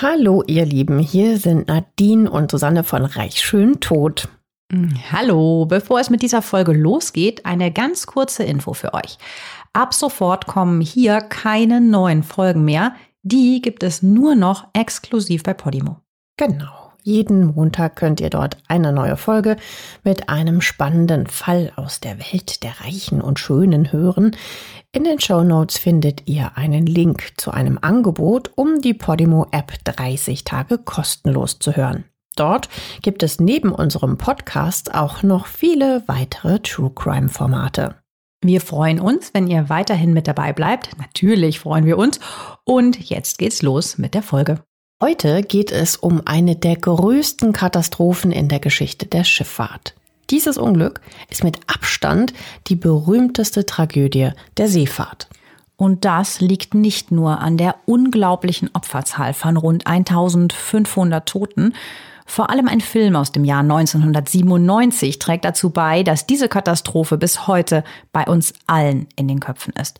Hallo ihr Lieben, hier sind Nadine und Susanne von Reich, schön, tot. Hallo, bevor es mit dieser Folge losgeht, eine ganz kurze Info für euch. Ab sofort kommen hier keine neuen Folgen mehr, die gibt es nur noch exklusiv bei Podimo. Genau, jeden Montag könnt ihr dort eine neue Folge mit einem spannenden Fall aus der Welt der Reichen und Schönen hören. In den Shownotes findet ihr einen Link zu einem Angebot, um die Podimo-App 30 Tage kostenlos zu hören. Dort gibt es neben unserem Podcast auch noch viele weitere True-Crime-Formate. Wir freuen uns, wenn ihr weiterhin mit dabei bleibt. Natürlich freuen wir uns. Und jetzt geht's los mit der Folge. Heute geht es um eine der größten Katastrophen in der Geschichte der Schifffahrt. Dieses Unglück ist mit Abstand die berühmteste Tragödie der Seefahrt. Und das liegt nicht nur an der unglaublichen Opferzahl von rund 1500 Toten. Vor allem ein Film aus dem Jahr 1997 trägt dazu bei, dass diese Katastrophe bis heute bei uns allen in den Köpfen ist.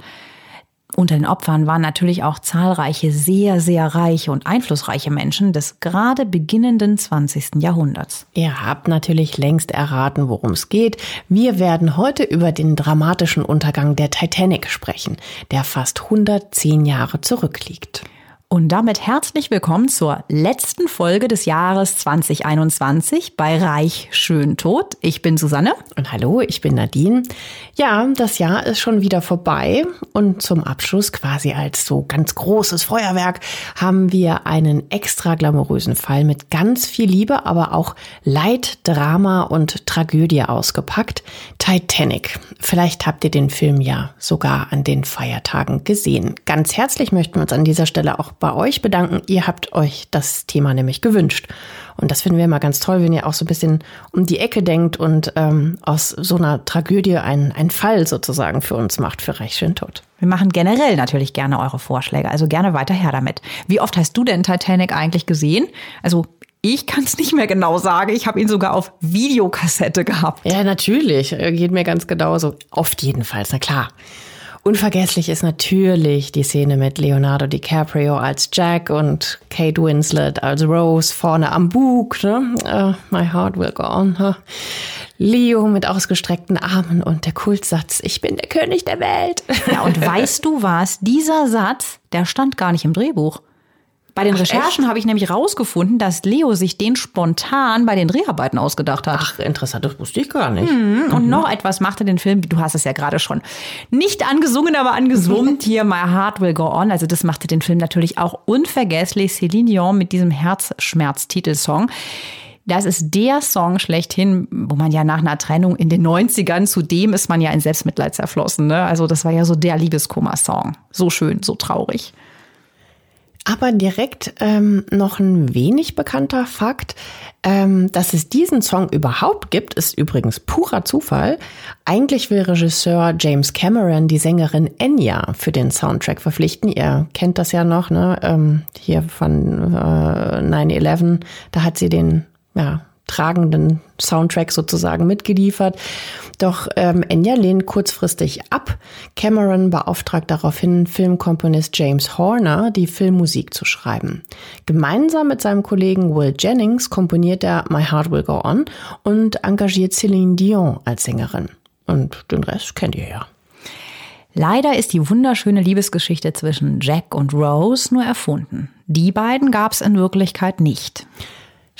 Unter den Opfern waren natürlich auch zahlreiche sehr, sehr reiche und einflussreiche Menschen des gerade beginnenden 20. Jahrhunderts. Ihr habt natürlich längst erraten, worum es geht. Wir werden heute über den dramatischen Untergang der Titanic sprechen, der fast 110 Jahre zurückliegt. Und damit herzlich willkommen zur letzten Folge des Jahres 2021 bei Reich, schön, tot. Ich bin Susanne. Und hallo, ich bin Nadine. Ja, das Jahr ist schon wieder vorbei und zum Abschluss, quasi als so ganz großes Feuerwerk, haben wir einen extra glamourösen Fall mit ganz viel Liebe, aber auch Leid, Drama und Tragödie ausgepackt. Titanic. Vielleicht habt ihr den Film ja sogar an den Feiertagen gesehen. Ganz herzlich möchten wir uns an dieser Stelle auch bei euch bedanken. Ihr habt euch das Thema nämlich gewünscht. Und das finden wir immer ganz toll, wenn ihr auch so ein bisschen um die Ecke denkt und aus so einer Tragödie einen Fall sozusagen für uns macht, für Reich, schön, tot. Wir machen generell natürlich gerne eure Vorschläge, also gerne weiter her damit. Wie oft hast du denn Titanic eigentlich gesehen? Also ich kann es nicht mehr genau sagen. Ich habe ihn sogar auf Videokassette gehabt. Ja, natürlich. Geht mir ganz genauso. Oft jedenfalls, na klar. Unvergesslich ist natürlich die Szene mit Leonardo DiCaprio als Jack und Kate Winslet als Rose vorne am Bug. Ne? My Heart Will Go On. Huh? Leo mit ausgestreckten Armen und der Kultsatz, ich bin der König der Welt. Ja, und weißt du was? Dieser Satz, der stand gar nicht im Drehbuch. Bei den Recherchen habe ich nämlich rausgefunden, dass Leo sich den spontan bei den Dreharbeiten ausgedacht hat. Ach, interessant, das wusste ich gar nicht. Und noch etwas machte den Film, du hast es ja gerade schon nicht angesungen, aber angesummt, hier My Heart Will Go On. Also das machte den Film natürlich auch unvergesslich. Céline Dion mit diesem Herzschmerz-Titelsong. Das ist der Song schlechthin, wo man ja nach einer Trennung in den 90ern, zudem ist man ja in Selbstmitleid zerflossen. Ne? Also das war ja so der Liebeskummer-Song. So schön, so traurig. Aber direkt noch ein wenig bekannter Fakt, dass es diesen Song überhaupt gibt, ist übrigens purer Zufall. Eigentlich will Regisseur James Cameron die Sängerin Enya für den Soundtrack verpflichten. Ihr kennt das ja noch, ne? Hier von 9/11, da hat sie den tragenden Soundtrack sozusagen mitgeliefert. Doch Enya lehnt kurzfristig ab. Cameron beauftragt daraufhin Filmkomponist James Horner, die Filmmusik zu schreiben. Gemeinsam mit seinem Kollegen Will Jennings komponiert er My Heart Will Go On und engagiert Céline Dion als Sängerin. Und den Rest kennt ihr ja. Leider ist die wunderschöne Liebesgeschichte zwischen Jack und Rose nur erfunden. Die beiden gab es in Wirklichkeit nicht.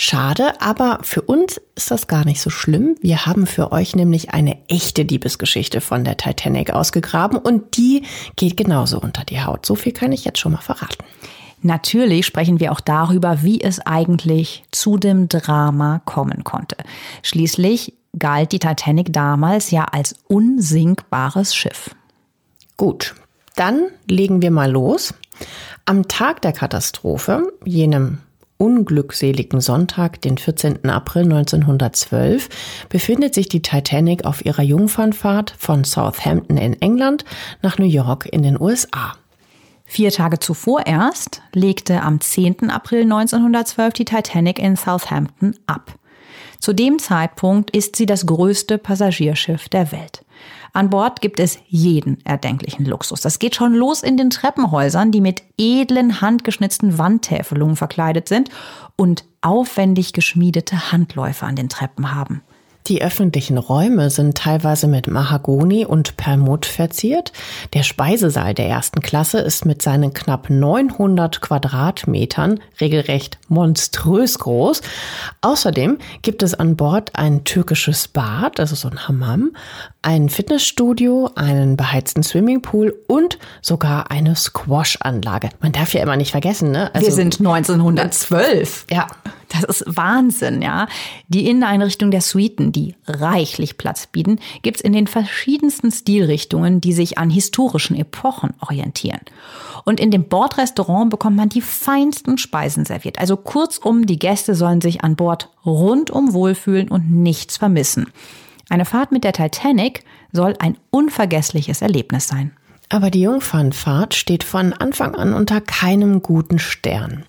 Schade, aber für uns ist das gar nicht so schlimm. Wir haben für euch nämlich eine echte Liebesgeschichte von der Titanic ausgegraben und die geht genauso unter die Haut. So viel kann ich jetzt schon mal verraten. Natürlich sprechen wir auch darüber, wie es eigentlich zu dem Drama kommen konnte. Schließlich galt die Titanic damals ja als unsinkbares Schiff. Gut, dann legen wir mal los. Am Tag der Katastrophe, jenem unglückseligen Sonntag, den 14. April 1912, befindet sich die Titanic auf ihrer Jungfernfahrt von Southampton in England nach New York in den USA. 4 Tage zuvor erst legte am 10. April 1912 die Titanic in Southampton ab. Zu dem Zeitpunkt ist sie das größte Passagierschiff der Welt. An Bord gibt es jeden erdenklichen Luxus. Das geht schon los in den Treppenhäusern, die mit edlen, handgeschnitzten Wandtäfelungen verkleidet sind und aufwendig geschmiedete Handläufe an den Treppen haben. Die öffentlichen Räume sind teilweise mit Mahagoni und Perlmutt verziert. Der Speisesaal der ersten Klasse ist mit seinen knapp 900 Quadratmetern regelrecht monströs groß. Außerdem gibt es an Bord ein türkisches Bad, also so ein Hammam, ein Fitnessstudio, einen beheizten Swimmingpool und sogar eine Squash-Anlage. Man darf ja immer nicht vergessen, ne? Also, wir sind 1912. Ja. Das ist Wahnsinn, ja. Die Inneneinrichtung der Suiten, die reichlich Platz bieten, gibt's in den verschiedensten Stilrichtungen, die sich an historischen Epochen orientieren. Und in dem Bordrestaurant bekommt man die feinsten Speisen serviert. Also kurzum, die Gäste sollen sich an Bord rundum wohlfühlen und nichts vermissen. Eine Fahrt mit der Titanic soll ein unvergessliches Erlebnis sein. Aber die Jungfernfahrt steht von Anfang an unter keinem guten Stern.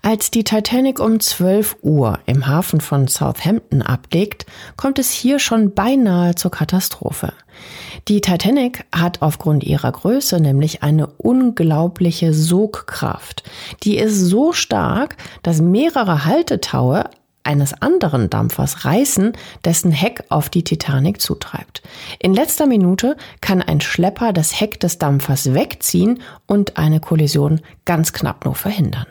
Als die Titanic um 12 Uhr im Hafen von Southampton ablegt, kommt es hier schon beinahe zur Katastrophe. Die Titanic hat aufgrund ihrer Größe nämlich eine unglaubliche Sogkraft. Die ist so stark, dass mehrere Haltetaue eines anderen Dampfers reißen, dessen Heck auf die Titanic zutreibt. In letzter Minute kann ein Schlepper das Heck des Dampfers wegziehen und eine Kollision ganz knapp nur verhindern.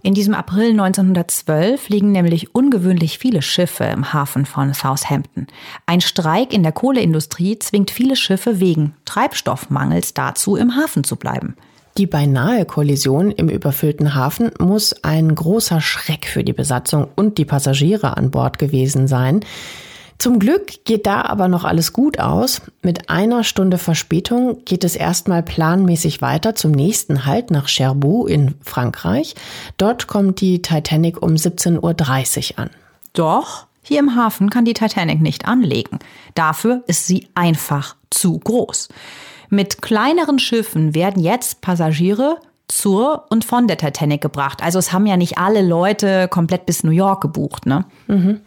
In diesem April 1912 liegen nämlich ungewöhnlich viele Schiffe im Hafen von Southampton. Ein Streik in der Kohleindustrie zwingt viele Schiffe wegen Treibstoffmangels dazu, im Hafen zu bleiben. Die beinahe Kollision im überfüllten Hafen muss ein großer Schreck für die Besatzung und die Passagiere an Bord gewesen sein. Zum Glück geht da aber noch alles gut aus. Mit einer Stunde Verspätung geht es erstmal planmäßig weiter zum nächsten Halt nach Cherbourg in Frankreich. Dort kommt die Titanic um 17:30 Uhr an. Doch, hier im Hafen kann die Titanic nicht anlegen. Dafür ist sie einfach zu groß. Mit kleineren Schiffen werden jetzt Passagiere zur und von der Titanic gebracht. Also es haben ja nicht alle Leute komplett bis New York gebucht, ne? Mhm.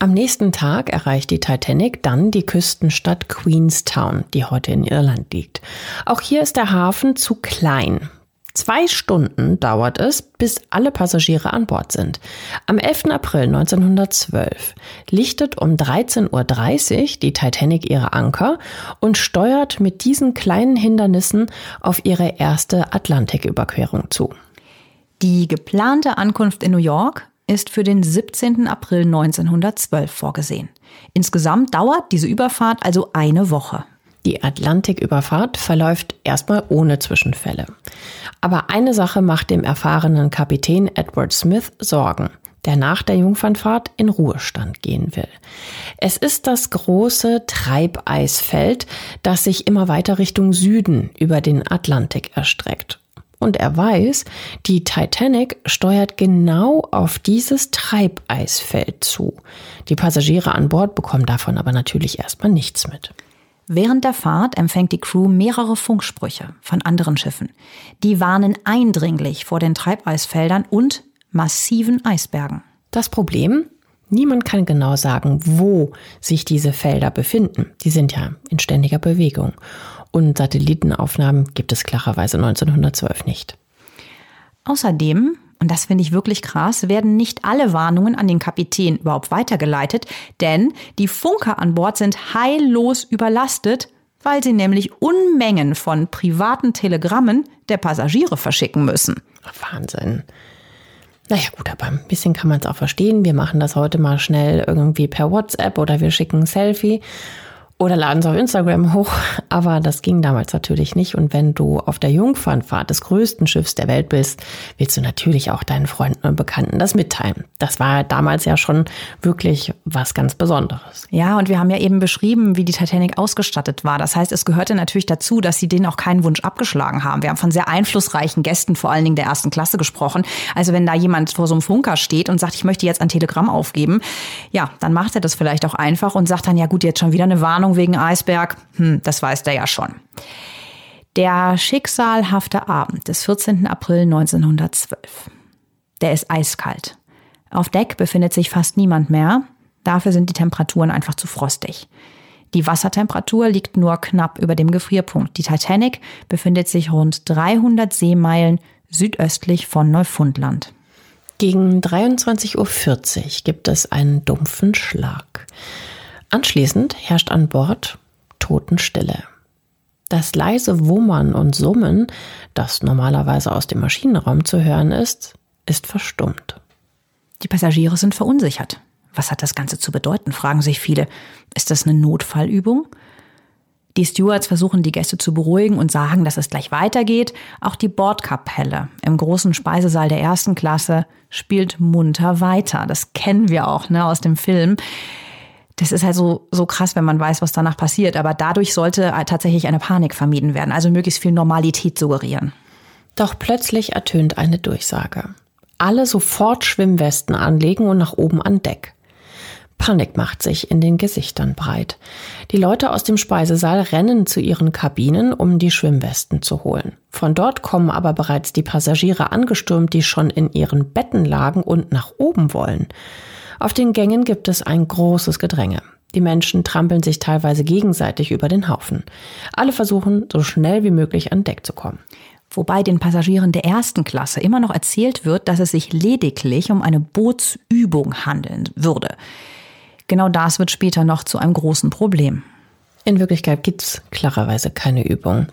Am nächsten Tag erreicht die Titanic dann die Küstenstadt Queenstown, die heute in Irland liegt. Auch hier ist der Hafen zu klein. 2 Stunden dauert es, bis alle Passagiere an Bord sind. Am 11. April 1912 lichtet um 13:30 Uhr die Titanic ihre Anker und steuert mit diesen kleinen Hindernissen auf ihre erste Atlantiküberquerung zu. Die geplante Ankunft in New York ist für den 17. April 1912 vorgesehen. Insgesamt dauert diese Überfahrt also eine Woche. Die Atlantiküberfahrt verläuft erstmal ohne Zwischenfälle. Aber eine Sache macht dem erfahrenen Kapitän Edward Smith Sorgen, der nach der Jungfernfahrt in Ruhestand gehen will. Es ist das große Treibeisfeld, das sich immer weiter Richtung Süden über den Atlantik erstreckt. Und er weiß, die Titanic steuert genau auf dieses Treibeisfeld zu. Die Passagiere an Bord bekommen davon aber natürlich erstmal nichts mit. Während der Fahrt empfängt die Crew mehrere Funksprüche von anderen Schiffen. Die warnen eindringlich vor den Treibeisfeldern und massiven Eisbergen. Das Problem? Niemand kann genau sagen, wo sich diese Felder befinden. Die sind ja in ständiger Bewegung. Und Satellitenaufnahmen gibt es klarerweise 1912 nicht. Außerdem, und das finde ich wirklich krass, werden nicht alle Warnungen an den Kapitän überhaupt weitergeleitet, denn die Funker an Bord sind heillos überlastet, weil sie nämlich Unmengen von privaten Telegrammen der Passagiere verschicken müssen. Wahnsinn. Naja gut, aber ein bisschen kann man es auch verstehen. Wir machen das heute mal schnell irgendwie per WhatsApp oder wir schicken ein Selfie. Oder laden es auf Instagram hoch, aber das ging damals natürlich nicht. Und wenn du auf der Jungfernfahrt des größten Schiffs der Welt bist, willst du natürlich auch deinen Freunden und Bekannten das mitteilen. Das war damals ja schon wirklich was ganz Besonderes. Ja, und wir haben ja eben beschrieben, wie die Titanic ausgestattet war. Das heißt, es gehörte natürlich dazu, dass sie denen auch keinen Wunsch abgeschlagen haben. Wir haben von sehr einflussreichen Gästen, vor allen Dingen der ersten Klasse, gesprochen. Also wenn da jemand vor so einem Funker steht und sagt, ich möchte jetzt ein Telegramm aufgeben, ja, dann macht er das vielleicht auch einfach und sagt dann, ja gut, jetzt schon wieder eine Warnung wegen Eisberg, das weiß der ja schon. Der schicksalhafte Abend des 14. April 1912, der ist eiskalt. Auf Deck befindet sich fast niemand mehr. Dafür sind die Temperaturen einfach zu frostig. Die Wassertemperatur liegt nur knapp über dem Gefrierpunkt. Die Titanic befindet sich rund 300 Seemeilen südöstlich von Neufundland. Gegen 23:40 Uhr gibt es einen dumpfen Schlag. Anschließend herrscht an Bord Totenstille. Das leise Wummern und Summen, das normalerweise aus dem Maschinenraum zu hören ist, ist verstummt. Die Passagiere sind verunsichert. Was hat das Ganze zu bedeuten, fragen sich viele. Ist das eine Notfallübung? Die Stewards versuchen, die Gäste zu beruhigen und sagen, dass es gleich weitergeht. Auch die Bordkapelle im großen Speisesaal der ersten Klasse spielt munter weiter. Das kennen wir auch, ne, aus dem Film. Das ist halt so krass, wenn man weiß, was danach passiert. Aber dadurch sollte tatsächlich eine Panik vermieden werden. Also möglichst viel Normalität suggerieren. Doch plötzlich ertönt eine Durchsage. Alle sofort Schwimmwesten anlegen und nach oben an Deck. Panik macht sich in den Gesichtern breit. Die Leute aus dem Speisesaal rennen zu ihren Kabinen, um die Schwimmwesten zu holen. Von dort kommen aber bereits die Passagiere angestürmt, die schon in ihren Betten lagen und nach oben wollen. Auf den Gängen gibt es ein großes Gedränge. Die Menschen trampeln sich teilweise gegenseitig über den Haufen. Alle versuchen, so schnell wie möglich an Deck zu kommen. Wobei den Passagieren der ersten Klasse immer noch erzählt wird, dass es sich lediglich um eine Bootsübung handeln würde. Genau das wird später noch zu einem großen Problem. In Wirklichkeit gibt's klarerweise keine Übung.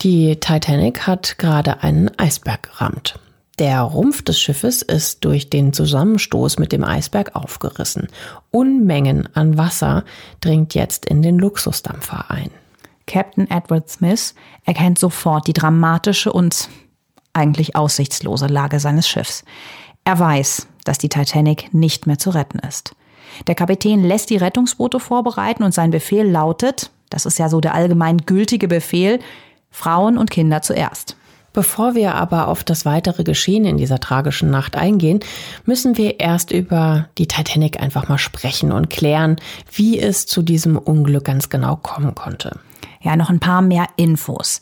Die Titanic hat gerade einen Eisberg gerammt. Der Rumpf des Schiffes ist durch den Zusammenstoß mit dem Eisberg aufgerissen. Unmengen an Wasser dringt jetzt in den Luxusdampfer ein. Captain Edward Smith erkennt sofort die dramatische und eigentlich aussichtslose Lage seines Schiffs. Er weiß, dass die Titanic nicht mehr zu retten ist. Der Kapitän lässt die Rettungsboote vorbereiten und sein Befehl lautet, das ist ja so der allgemein gültige Befehl, Frauen und Kinder zuerst. Bevor wir aber auf das weitere Geschehen in dieser tragischen Nacht eingehen, müssen wir erst über die Titanic einfach mal sprechen und klären, wie es zu diesem Unglück ganz genau kommen konnte. Ja, noch ein paar mehr Infos.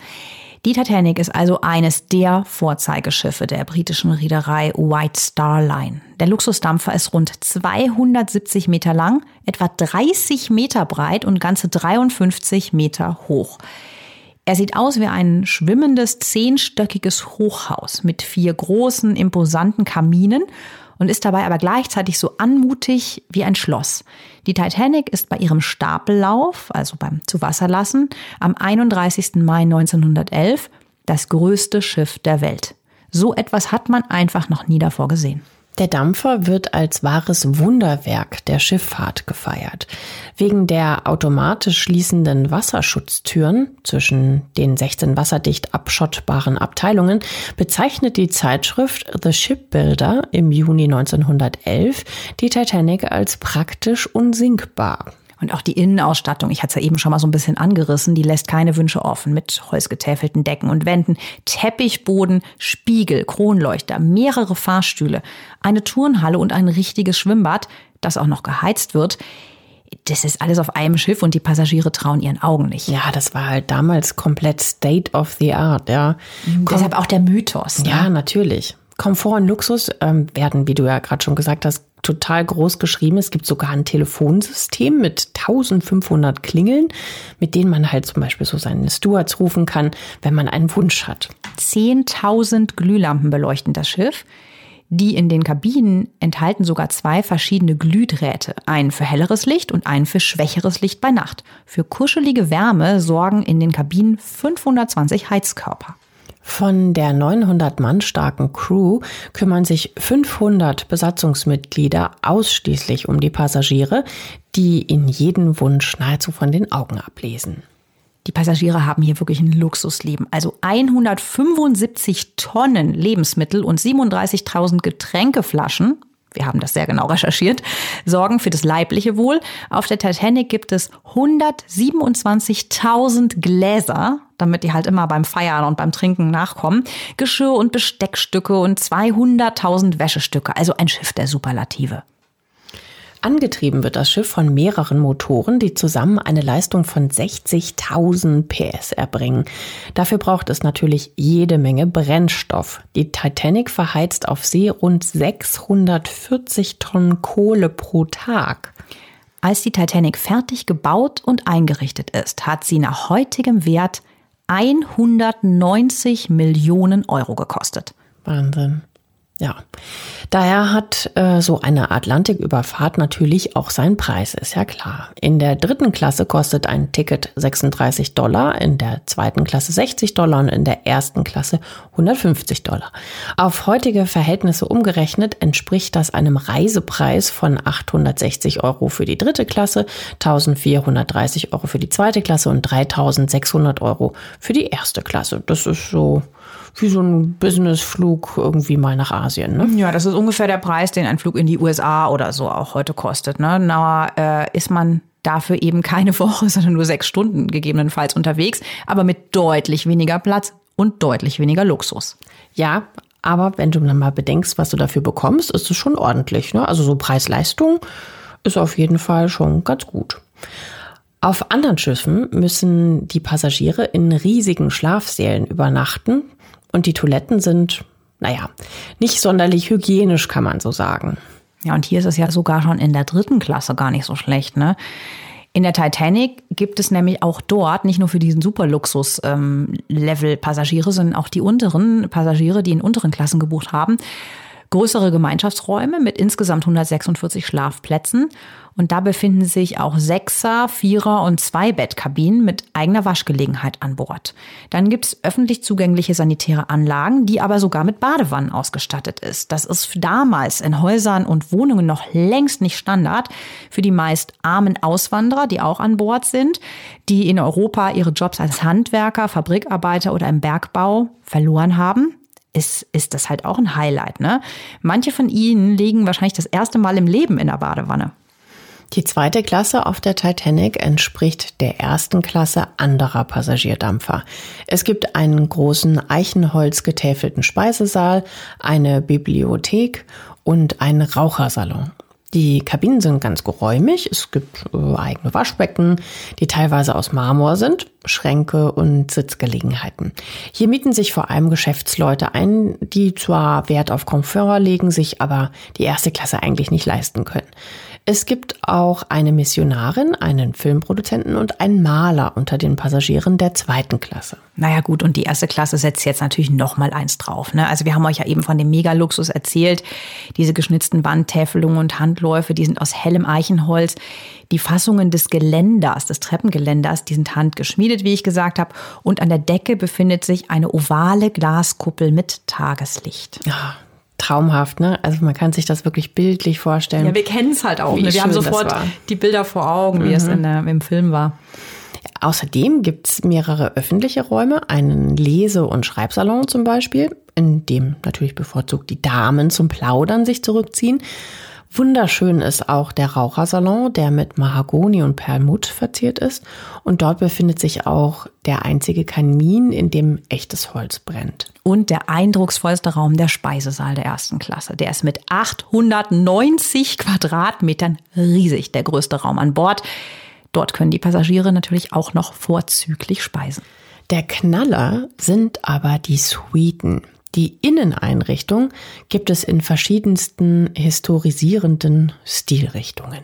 Die Titanic ist also eines der Vorzeigeschiffe der britischen Reederei White Star Line. Der Luxusdampfer ist rund 270 Meter lang, etwa 30 Meter breit und ganze 53 Meter hoch. Er sieht aus wie ein schwimmendes, 10-stöckiges Hochhaus mit 4 großen, imposanten Kaminen und ist dabei aber gleichzeitig so anmutig wie ein Schloss. Die Titanic ist bei ihrem Stapellauf, also beim Zuwasserlassen, am 31. Mai 1911 das größte Schiff der Welt. So etwas hat man einfach noch nie davor gesehen. Der Dampfer wird als wahres Wunderwerk der Schifffahrt gefeiert. Wegen der automatisch schließenden Wasserschutztüren zwischen den 16 wasserdicht abschottbaren Abteilungen bezeichnet die Zeitschrift The Shipbuilder im Juni 1911 die Titanic als praktisch unsinkbar. Und auch die Innenausstattung, ich hatte es ja eben schon mal so ein bisschen angerissen, die lässt keine Wünsche offen. Mit holzgetäfelten Decken und Wänden, Teppichboden, Spiegel, Kronleuchter, mehrere Fahrstühle, eine Turnhalle und ein richtiges Schwimmbad, das auch noch geheizt wird. Das ist alles auf einem Schiff und die Passagiere trauen ihren Augen nicht. Ja, das war halt damals komplett State of the Art. Ja. Deshalb auch der Mythos. Ja, ne? Natürlich. Komfort und Luxus werden, wie du ja gerade schon gesagt hast, total groß geschrieben. Es gibt sogar ein Telefonsystem mit 1500 Klingeln, mit denen man halt zum Beispiel so seine Stewards rufen kann, wenn man einen Wunsch hat. 10.000 Glühlampen beleuchten das Schiff. Die in den Kabinen enthalten sogar 2 verschiedene Glühdrähte. Einen für helleres Licht und einen für schwächeres Licht bei Nacht. Für kuschelige Wärme sorgen in den Kabinen 520 Heizkörper. Von der 900 Mann starken Crew kümmern sich 500 Besatzungsmitglieder ausschließlich um die Passagiere, die ihnen jeden Wunsch nahezu von den Augen ablesen. Die Passagiere haben hier wirklich ein Luxusleben. Also 175 Tonnen Lebensmittel und 37.000 Getränkeflaschen, wir haben das sehr genau recherchiert, sorgen für das leibliche Wohl. Auf der Titanic gibt es 127.000 Gläser, damit die halt immer beim Feiern und beim Trinken nachkommen, Geschirr und Besteckstücke und 200.000 Wäschestücke, also ein Schiff der Superlative. Angetrieben wird das Schiff von mehreren Motoren, die zusammen eine Leistung von 60.000 PS erbringen. Dafür braucht es natürlich jede Menge Brennstoff. Die Titanic verheizt auf See rund 640 Tonnen Kohle pro Tag. Als die Titanic fertig gebaut und eingerichtet ist, hat sie nach heutigem Wert 190 Millionen Euro gekostet. Wahnsinn. Ja, daher hat so eine Atlantiküberfahrt natürlich auch seinen Preis, ist ja klar. In der dritten Klasse kostet ein Ticket $36, in der zweiten Klasse $60 und in der ersten Klasse $150. Auf heutige Verhältnisse umgerechnet entspricht das einem Reisepreis von 860 Euro für die dritte Klasse, 1430 Euro für die zweite Klasse und 3600 Euro für die erste Klasse. Das ist so wie so ein Businessflug irgendwie mal nach Asien, ne? Ja, das ist ungefähr der Preis, den ein Flug in die USA oder so auch heute kostet, ne? Na, ist man dafür eben keine Woche, sondern nur 6 Stunden gegebenenfalls unterwegs, aber mit deutlich weniger Platz und deutlich weniger Luxus. Ja, aber wenn du dann mal bedenkst, was du dafür bekommst, ist es schon ordentlich, ne? Also so Preis-Leistung ist auf jeden Fall schon ganz gut. Auf anderen Schiffen müssen die Passagiere in riesigen Schlafsälen übernachten. Und die Toiletten sind, naja, nicht sonderlich hygienisch, kann man so sagen. Ja, und hier ist es ja sogar schon in der dritten Klasse gar nicht so schlecht, ne? In der Titanic gibt es nämlich auch dort nicht nur für diesen Superluxus-Level-Passagiere, sondern auch die unteren Passagiere, die in unteren Klassen gebucht haben, größere Gemeinschaftsräume mit insgesamt 146 Schlafplätzen. Und da befinden sich auch 6er-, 4er- und 2-Bettkabinen mit eigener Waschgelegenheit an Bord. Dann gibt es öffentlich zugängliche sanitäre Anlagen, die aber sogar mit Badewannen ausgestattet ist. Das ist damals in Häusern und Wohnungen noch längst nicht Standard. Für die meist armen Auswanderer, die auch an Bord sind, die in Europa ihre Jobs als Handwerker, Fabrikarbeiter oder im Bergbau verloren haben, ist das halt auch ein Highlight, ne? Manche von ihnen liegen wahrscheinlich das erste Mal im Leben in der Badewanne. Die zweite Klasse auf der Titanic entspricht der ersten Klasse anderer Passagierdampfer. Es gibt einen großen eichenholzgetäfelten Speisesaal, eine Bibliothek und einen Rauchersalon. Die Kabinen sind ganz geräumig, es gibt eigene Waschbecken, die teilweise aus Marmor sind, Schränke und Sitzgelegenheiten. Hier mieten sich vor allem Geschäftsleute ein, die zwar Wert auf Komfort legen, sich aber die erste Klasse eigentlich nicht leisten können. Es gibt auch eine Missionarin, einen Filmproduzenten und einen Maler unter den Passagieren der zweiten Klasse. Naja gut, und die erste Klasse setzt jetzt natürlich noch mal eins drauf, ne? Also wir haben euch ja eben von dem Megaluxus erzählt. Diese geschnitzten Wandtäfelungen und Handläufe, die sind aus hellem Eichenholz. Die Fassungen des Geländers, des Treppengeländers, die sind handgeschmiedet, wie ich gesagt habe. Und an der Decke befindet sich eine ovale Glaskuppel mit Tageslicht. Ja, traumhaft, ne? Also man kann sich das wirklich bildlich vorstellen. Ja, wir kennen es halt auch, ne? Wir haben sofort die Bilder vor Augen, wie es im Film war. Außerdem gibt es mehrere öffentliche Räume, einen Lese- und Schreibsalon zum Beispiel, in dem natürlich bevorzugt die Damen zum Plaudern sich zurückziehen. Wunderschön ist auch der Rauchersalon, der mit Mahagoni und Perlmutt verziert ist. Und dort befindet sich auch der einzige Kamin, in dem echtes Holz brennt. Und der eindrucksvollste Raum, der Speisesaal der ersten Klasse. Der ist mit 890 Quadratmetern riesig, der größte Raum an Bord. Dort können die Passagiere natürlich auch noch vorzüglich speisen. Der Knaller sind aber die Suiten. Die Inneneinrichtung gibt es in verschiedensten historisierenden Stilrichtungen.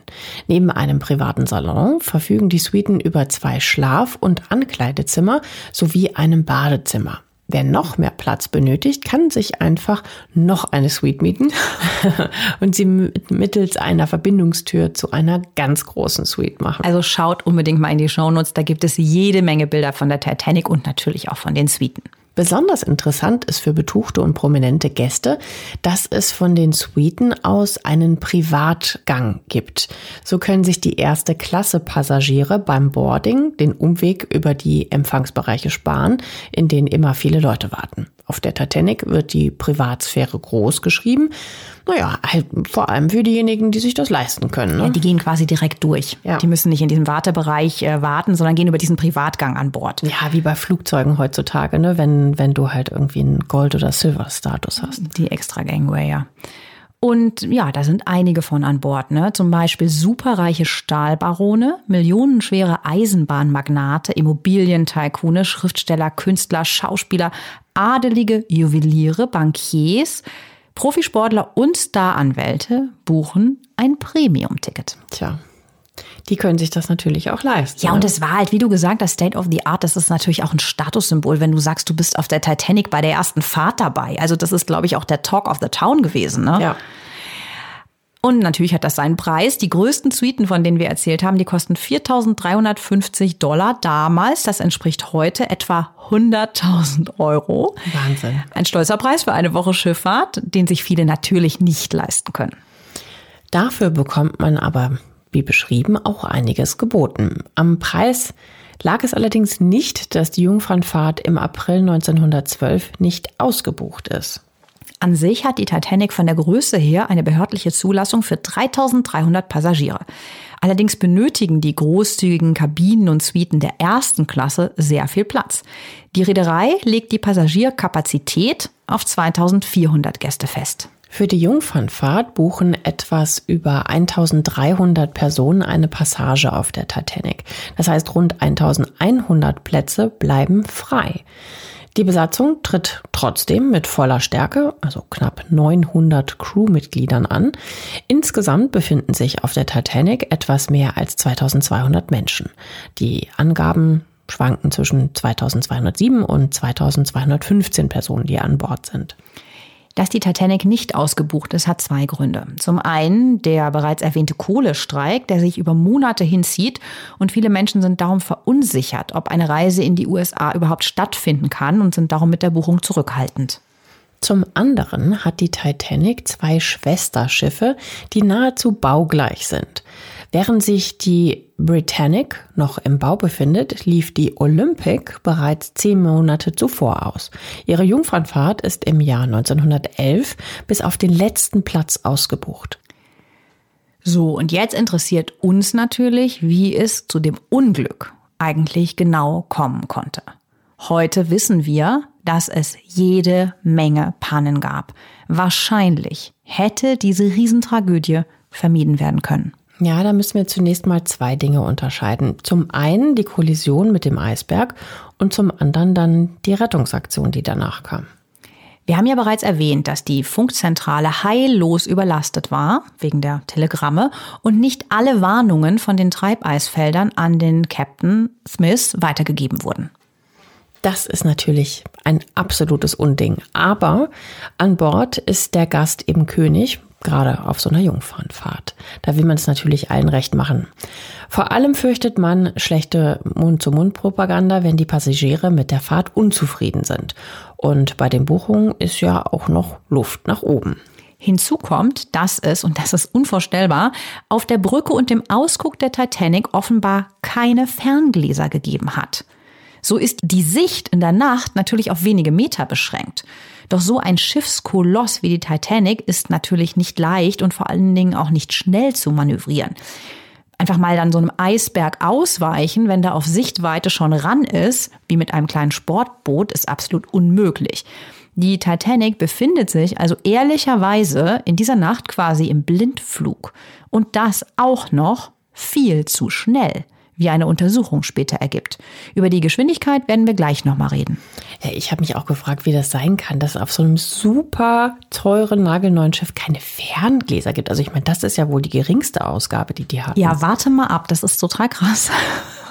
Neben einem privaten Salon verfügen die Suiten über 2 Schlaf- und Ankleidezimmer sowie einem Badezimmer. Wer noch mehr Platz benötigt, kann sich einfach noch eine Suite mieten und sie mittels einer Verbindungstür zu einer ganz großen Suite machen. Also schaut unbedingt mal in die Shownotes, da gibt es jede Menge Bilder von der Titanic und natürlich auch von den Suiten. Besonders interessant ist für betuchte und prominente Gäste, dass es von den Suiten aus einen Privatgang gibt. So können sich die erste Klasse Passagiere beim Boarding den Umweg über die Empfangsbereiche sparen, in denen immer viele Leute warten. Auf der Titanic wird die Privatsphäre groß geschrieben. Naja, halt vor allem für diejenigen, die sich das leisten können, ne? Ja, die gehen quasi direkt durch. Ja. Die müssen nicht in diesem Wartebereich warten, sondern gehen über diesen Privatgang an Bord. Ja, wie bei Flugzeugen heutzutage, ne? Wenn du halt irgendwie einen Gold- oder Silver-Status hast. Die extra Gangway, ja. Und ja, da sind einige von an Bord, ne? Zum Beispiel superreiche Stahlbarone, millionenschwere Eisenbahnmagnate, Immobilientycoone, Schriftsteller, Künstler, Schauspieler, adelige Juweliere, Bankiers, Profisportler und Staranwälte buchen ein Premium-Ticket. Tja, Die können sich das natürlich auch leisten. Ja, und es war halt, wie du gesagt hast, State of the Art. Das ist natürlich auch ein Statussymbol, wenn du sagst, du bist auf der Titanic bei der ersten Fahrt dabei. Also das ist, glaube ich, auch der Talk of the Town gewesen, ne? Ja. Und natürlich hat das seinen Preis. Die größten Suiten, von denen wir erzählt haben, die kosten $4.350 damals. Das entspricht heute etwa 100.000 Euro. Wahnsinn. Ein stolzer Preis für eine Woche Schifffahrt, den sich viele natürlich nicht leisten können. Dafür bekommt man aber, wie beschrieben, auch einiges geboten. Am Preis lag es allerdings nicht, dass die Jungfernfahrt im April 1912 nicht ausgebucht ist. An sich hat die Titanic von der Größe her eine behördliche Zulassung für 3.300 Passagiere. Allerdings benötigen die großzügigen Kabinen und Suiten der ersten Klasse sehr viel Platz. Die Reederei legt die Passagierkapazität auf 2.400 Gäste fest. Für die Jungfernfahrt buchen etwas über 1.300 Personen eine Passage auf der Titanic. Das heißt, rund 1.100 Plätze bleiben frei. Die Besatzung tritt trotzdem mit voller Stärke, also knapp 900 Crewmitgliedern an. Insgesamt befinden sich auf der Titanic etwas mehr als 2200 Menschen. Die Angaben schwanken zwischen 2207 und 2215 Personen, die an Bord sind. Dass die Titanic nicht ausgebucht ist, hat zwei Gründe. Zum einen der bereits erwähnte Kohlestreik, der sich über Monate hinzieht, und viele Menschen sind darum verunsichert, ob eine Reise in die USA überhaupt stattfinden kann, und sind darum mit der Buchung zurückhaltend. Zum anderen hat die Titanic zwei Schwesterschiffe, die nahezu baugleich sind. Während sich die Britannic noch im Bau befindet, lief die Olympic bereits 10 Monate zuvor aus. Ihre Jungfernfahrt ist im Jahr 1911 bis auf den letzten Platz ausgebucht. So, und jetzt interessiert uns natürlich, wie es zu dem Unglück eigentlich genau kommen konnte. Heute wissen wir, dass es jede Menge Pannen gab. Wahrscheinlich hätte diese Riesentragödie vermieden werden können. Ja, da müssen wir zunächst mal zwei Dinge unterscheiden. Zum einen die Kollision mit dem Eisberg und zum anderen dann die Rettungsaktion, die danach kam. Wir haben ja bereits erwähnt, dass die Funkzentrale heillos überlastet war, wegen der Telegramme, und nicht alle Warnungen von den Treibeisfeldern an den Captain Smith weitergegeben wurden. Das ist natürlich ein absolutes Unding. Aber an Bord ist der Gast eben König, gerade auf so einer Jungfernfahrt. Da will man es natürlich allen recht machen. Vor allem fürchtet man schlechte Mund-zu-Mund-Propaganda, wenn die Passagiere mit der Fahrt unzufrieden sind. Und bei den Buchungen ist ja auch noch Luft nach oben. Hinzu kommt, dass es, und das ist unvorstellbar, auf der Brücke und dem Ausguck der Titanic offenbar keine Ferngläser gegeben hat. So ist die Sicht in der Nacht natürlich auf wenige Meter beschränkt. Doch so ein Schiffskoloss wie die Titanic ist natürlich nicht leicht und vor allen Dingen auch nicht schnell zu manövrieren. Einfach mal dann so einem Eisberg ausweichen, wenn der auf Sichtweite schon ran ist, wie mit einem kleinen Sportboot, ist absolut unmöglich. Die Titanic befindet sich also ehrlicherweise in dieser Nacht quasi im Blindflug. Und das auch noch viel zu schnell, wie eine Untersuchung später ergibt. Über die Geschwindigkeit werden wir gleich nochmal reden. Ja, ich habe mich auch gefragt, wie das sein kann, dass es auf so einem super teuren, nagelneuen Schiff keine Ferngläser gibt. Also ich meine, das ist ja wohl die geringste Ausgabe, die hatten. Ja, warte mal ab, das ist total krass,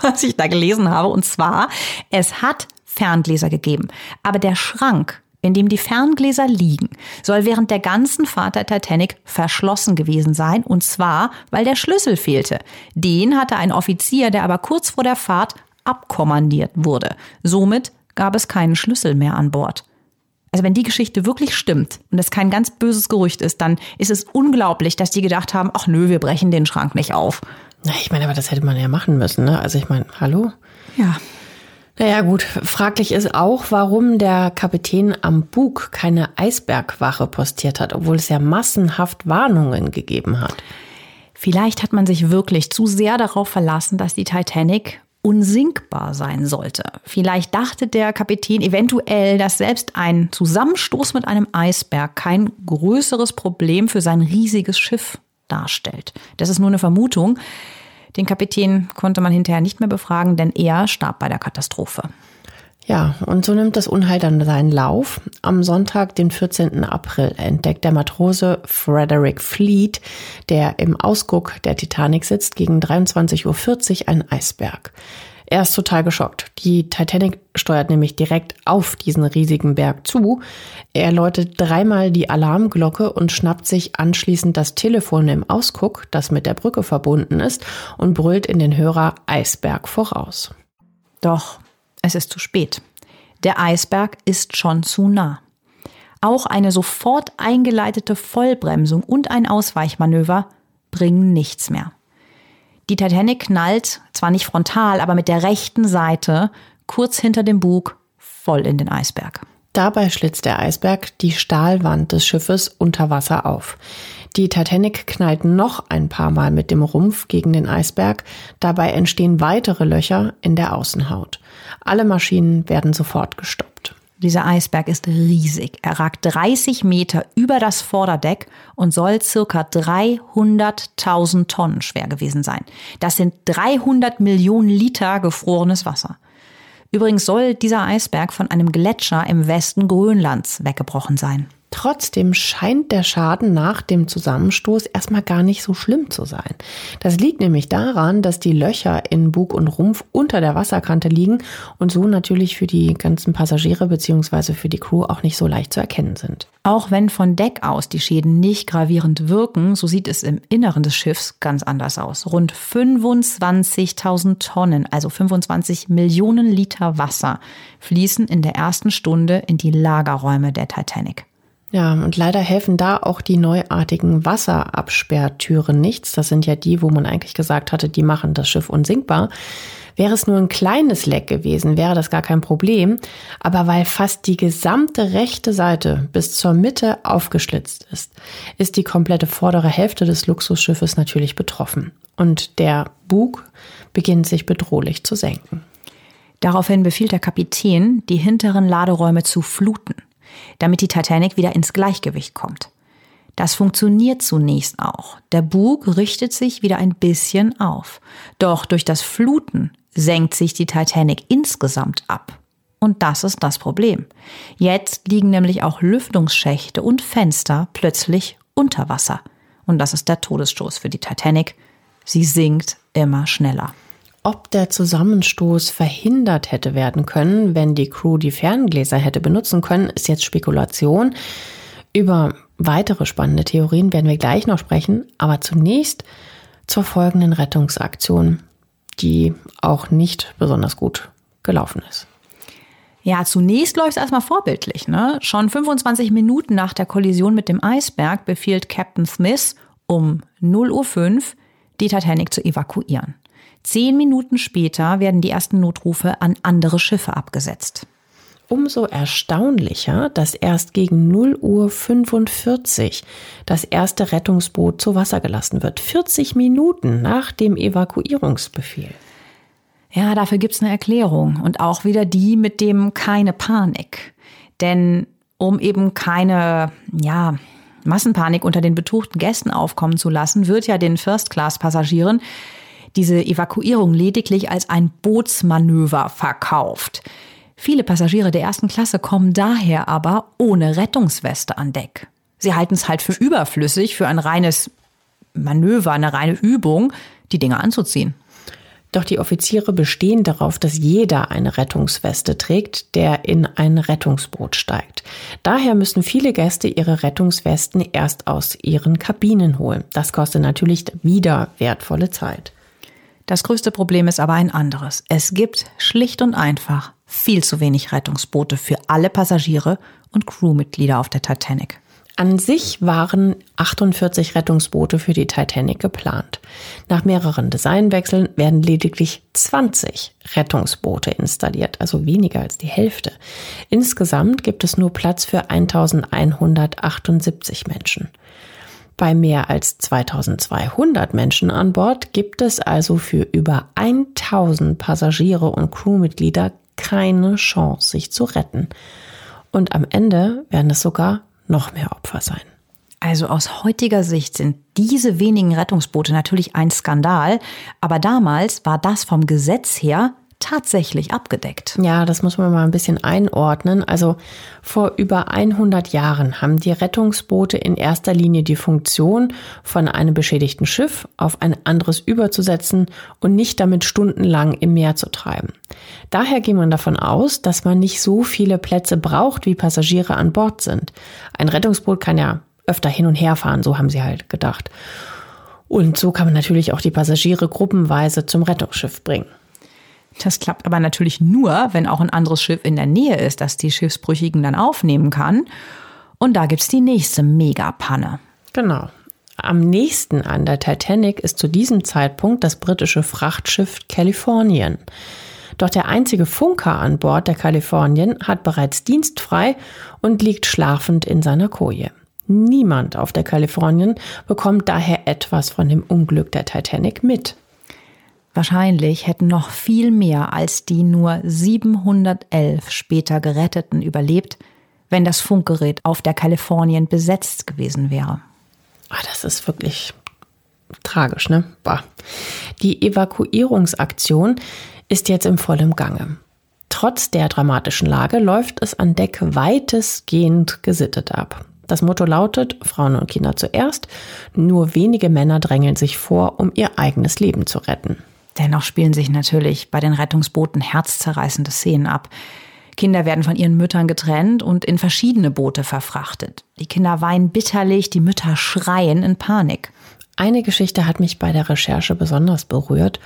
was ich da gelesen habe. Und zwar, es hat Ferngläser gegeben, aber der Schrank, in dem die Ferngläser liegen, soll während der ganzen Fahrt der Titanic verschlossen gewesen sein. Und zwar, weil der Schlüssel fehlte. Den hatte ein Offizier, der aber kurz vor der Fahrt abkommandiert wurde. Somit gab es keinen Schlüssel mehr an Bord. Also wenn die Geschichte wirklich stimmt und das kein ganz böses Gerücht ist, dann ist es unglaublich, dass die gedacht haben, ach nö, wir brechen den Schrank nicht auf. Na, ich meine, aber das hätte man ja machen müssen, ne? Also ich meine, hallo? Ja. Naja gut, fraglich ist auch, warum der Kapitän am Bug keine Eisbergwache postiert hat, obwohl es ja massenhaft Warnungen gegeben hat. Vielleicht hat man sich wirklich zu sehr darauf verlassen, dass die Titanic unsinkbar sein sollte. Vielleicht dachte der Kapitän eventuell, dass selbst ein Zusammenstoß mit einem Eisberg kein größeres Problem für sein riesiges Schiff darstellt. Das ist nur eine Vermutung. Den Kapitän konnte man hinterher nicht mehr befragen, denn er starb bei der Katastrophe. Ja, und so nimmt das Unheil dann seinen Lauf. Am Sonntag, den 14. April, entdeckt der Matrose Frederick Fleet, der im Ausguck der Titanic sitzt, gegen 23:40 Uhr einen Eisberg. Er ist total geschockt. Die Titanic steuert nämlich direkt auf diesen riesigen Berg zu. Er läutet dreimal die Alarmglocke und schnappt sich anschließend das Telefon im Ausguck, das mit der Brücke verbunden ist, und brüllt in den Hörer Eisberg voraus. Doch es ist zu spät. Der Eisberg ist schon zu nah. Auch eine sofort eingeleitete Vollbremsung und ein Ausweichmanöver bringen nichts mehr. Die Titanic knallt, zwar nicht frontal, aber mit der rechten Seite, kurz hinter dem Bug, voll in den Eisberg. Dabei schlitzt der Eisberg die Stahlwand des Schiffes unter Wasser auf. Die Titanic knallt noch ein paar Mal mit dem Rumpf gegen den Eisberg. Dabei entstehen weitere Löcher in der Außenhaut. Alle Maschinen werden sofort gestoppt. Dieser Eisberg ist riesig. Er ragt 30 Meter über das Vorderdeck und soll ca. 300.000 Tonnen schwer gewesen sein. Das sind 300 Millionen Liter gefrorenes Wasser. Übrigens soll dieser Eisberg von einem Gletscher im Westen Grönlands weggebrochen sein. Trotzdem scheint der Schaden nach dem Zusammenstoß erstmal gar nicht so schlimm zu sein. Das liegt nämlich daran, dass die Löcher in Bug und Rumpf unter der Wasserkante liegen und so natürlich für die ganzen Passagiere bzw. für die Crew auch nicht so leicht zu erkennen sind. Auch wenn von Deck aus die Schäden nicht gravierend wirken, so sieht es im Inneren des Schiffs ganz anders aus. Rund 25.000 Tonnen, also 25 Millionen Liter Wasser, fließen in der ersten Stunde in die Lagerräume der Titanic. Ja, und leider helfen da auch die neuartigen Wasserabsperrtüren nichts. Das sind ja die, wo man eigentlich gesagt hatte, die machen das Schiff unsinkbar. Wäre es nur ein kleines Leck gewesen, wäre das gar kein Problem. Aber weil fast die gesamte rechte Seite bis zur Mitte aufgeschlitzt ist, ist die komplette vordere Hälfte des Luxusschiffes natürlich betroffen. Und der Bug beginnt sich bedrohlich zu senken. Daraufhin befiehlt der Kapitän, die hinteren Laderäume zu fluten, damit die Titanic wieder ins Gleichgewicht kommt. Das funktioniert zunächst auch. Der Bug richtet sich wieder ein bisschen auf. Doch durch das Fluten senkt sich die Titanic insgesamt ab. Und das ist das Problem. Jetzt liegen nämlich auch Lüftungsschächte und Fenster plötzlich unter Wasser. Und das ist der Todesstoß für die Titanic. Sie sinkt immer schneller. Ob der Zusammenstoß verhindert hätte werden können, wenn die Crew die Ferngläser hätte benutzen können, ist jetzt Spekulation. Über weitere spannende Theorien werden wir gleich noch sprechen, aber zunächst zur folgenden Rettungsaktion, die auch nicht besonders gut gelaufen ist. Ja, zunächst läuft es erstmal vorbildlich, ne? Schon 25 Minuten nach der Kollision mit dem Eisberg befiehlt Captain Smith um 0:05 Uhr, die Titanic zu evakuieren. 10 Minuten später werden die ersten Notrufe an andere Schiffe abgesetzt. Umso erstaunlicher, dass erst gegen 0:45 Uhr das erste Rettungsboot zu Wasser gelassen wird. 40 Minuten nach dem Evakuierungsbefehl. Ja, dafür gibt es eine Erklärung. Und auch wieder die mit dem keine Panik. Denn um eben keine, ja, Massenpanik unter den betuchten Gästen aufkommen zu lassen, wird ja den First-Class-Passagieren diese Evakuierung lediglich als ein Bootsmanöver verkauft. Viele Passagiere der ersten Klasse kommen daher aber ohne Rettungsweste an Deck. Sie halten es halt für überflüssig, für ein reines Manöver, eine reine Übung, die Dinger anzuziehen. Doch die Offiziere bestehen darauf, dass jeder eine Rettungsweste trägt, der in ein Rettungsboot steigt. Daher müssen viele Gäste ihre Rettungswesten erst aus ihren Kabinen holen. Das kostet natürlich wieder wertvolle Zeit. Das größte Problem ist aber ein anderes. Es gibt schlicht und einfach viel zu wenig Rettungsboote für alle Passagiere und Crewmitglieder auf der Titanic. An sich waren 48 Rettungsboote für die Titanic geplant. Nach mehreren Designwechseln werden lediglich 20 Rettungsboote installiert, also weniger als die Hälfte. Insgesamt gibt es nur Platz für 1178 Menschen. Bei mehr als 2200 Menschen an Bord gibt es also für über 1000 Passagiere und Crewmitglieder keine Chance, sich zu retten. Und am Ende werden es sogar noch mehr Opfer sein. Also aus heutiger Sicht sind diese wenigen Rettungsboote natürlich ein Skandal, aber damals war das vom Gesetz her tatsächlich abgedeckt. Ja, das muss man mal ein bisschen einordnen. Also vor über 100 Jahren haben die Rettungsboote in erster Linie die Funktion, von einem beschädigten Schiff auf ein anderes überzusetzen und nicht damit stundenlang im Meer zu treiben. Daher ging man davon aus, dass man nicht so viele Plätze braucht, wie Passagiere an Bord sind. Ein Rettungsboot kann ja öfter hin und her fahren, so haben sie halt gedacht. Und so kann man natürlich auch die Passagiere gruppenweise zum Rettungsschiff bringen. Das klappt aber natürlich nur, wenn auch ein anderes Schiff in der Nähe ist, das die Schiffsbrüchigen dann aufnehmen kann. Und da gibt's die nächste Megapanne. Genau. Am nächsten an der Titanic ist zu diesem Zeitpunkt das britische Frachtschiff Kalifornien. Doch der einzige Funker an Bord der Kalifornien hat bereits dienstfrei und liegt schlafend in seiner Koje. Niemand auf der Kalifornien bekommt daher etwas von dem Unglück der Titanic mit. Wahrscheinlich hätten noch viel mehr als die nur 711 später Geretteten überlebt, wenn das Funkgerät auf der Kalifornien besetzt gewesen wäre. Ach, das ist wirklich tragisch, ne? Bah. Die Evakuierungsaktion ist jetzt im vollen Gange. Trotz der dramatischen Lage läuft es an Deck weitestgehend gesittet ab. Das Motto lautet, Frauen und Kinder zuerst, nur wenige Männer drängeln sich vor, um ihr eigenes Leben zu retten. Dennoch spielen sich natürlich bei den Rettungsbooten herzzerreißende Szenen ab. Kinder werden von ihren Müttern getrennt und in verschiedene Boote verfrachtet. Die Kinder weinen bitterlich, die Mütter schreien in Panik. Eine Geschichte hat mich bei der Recherche besonders berührt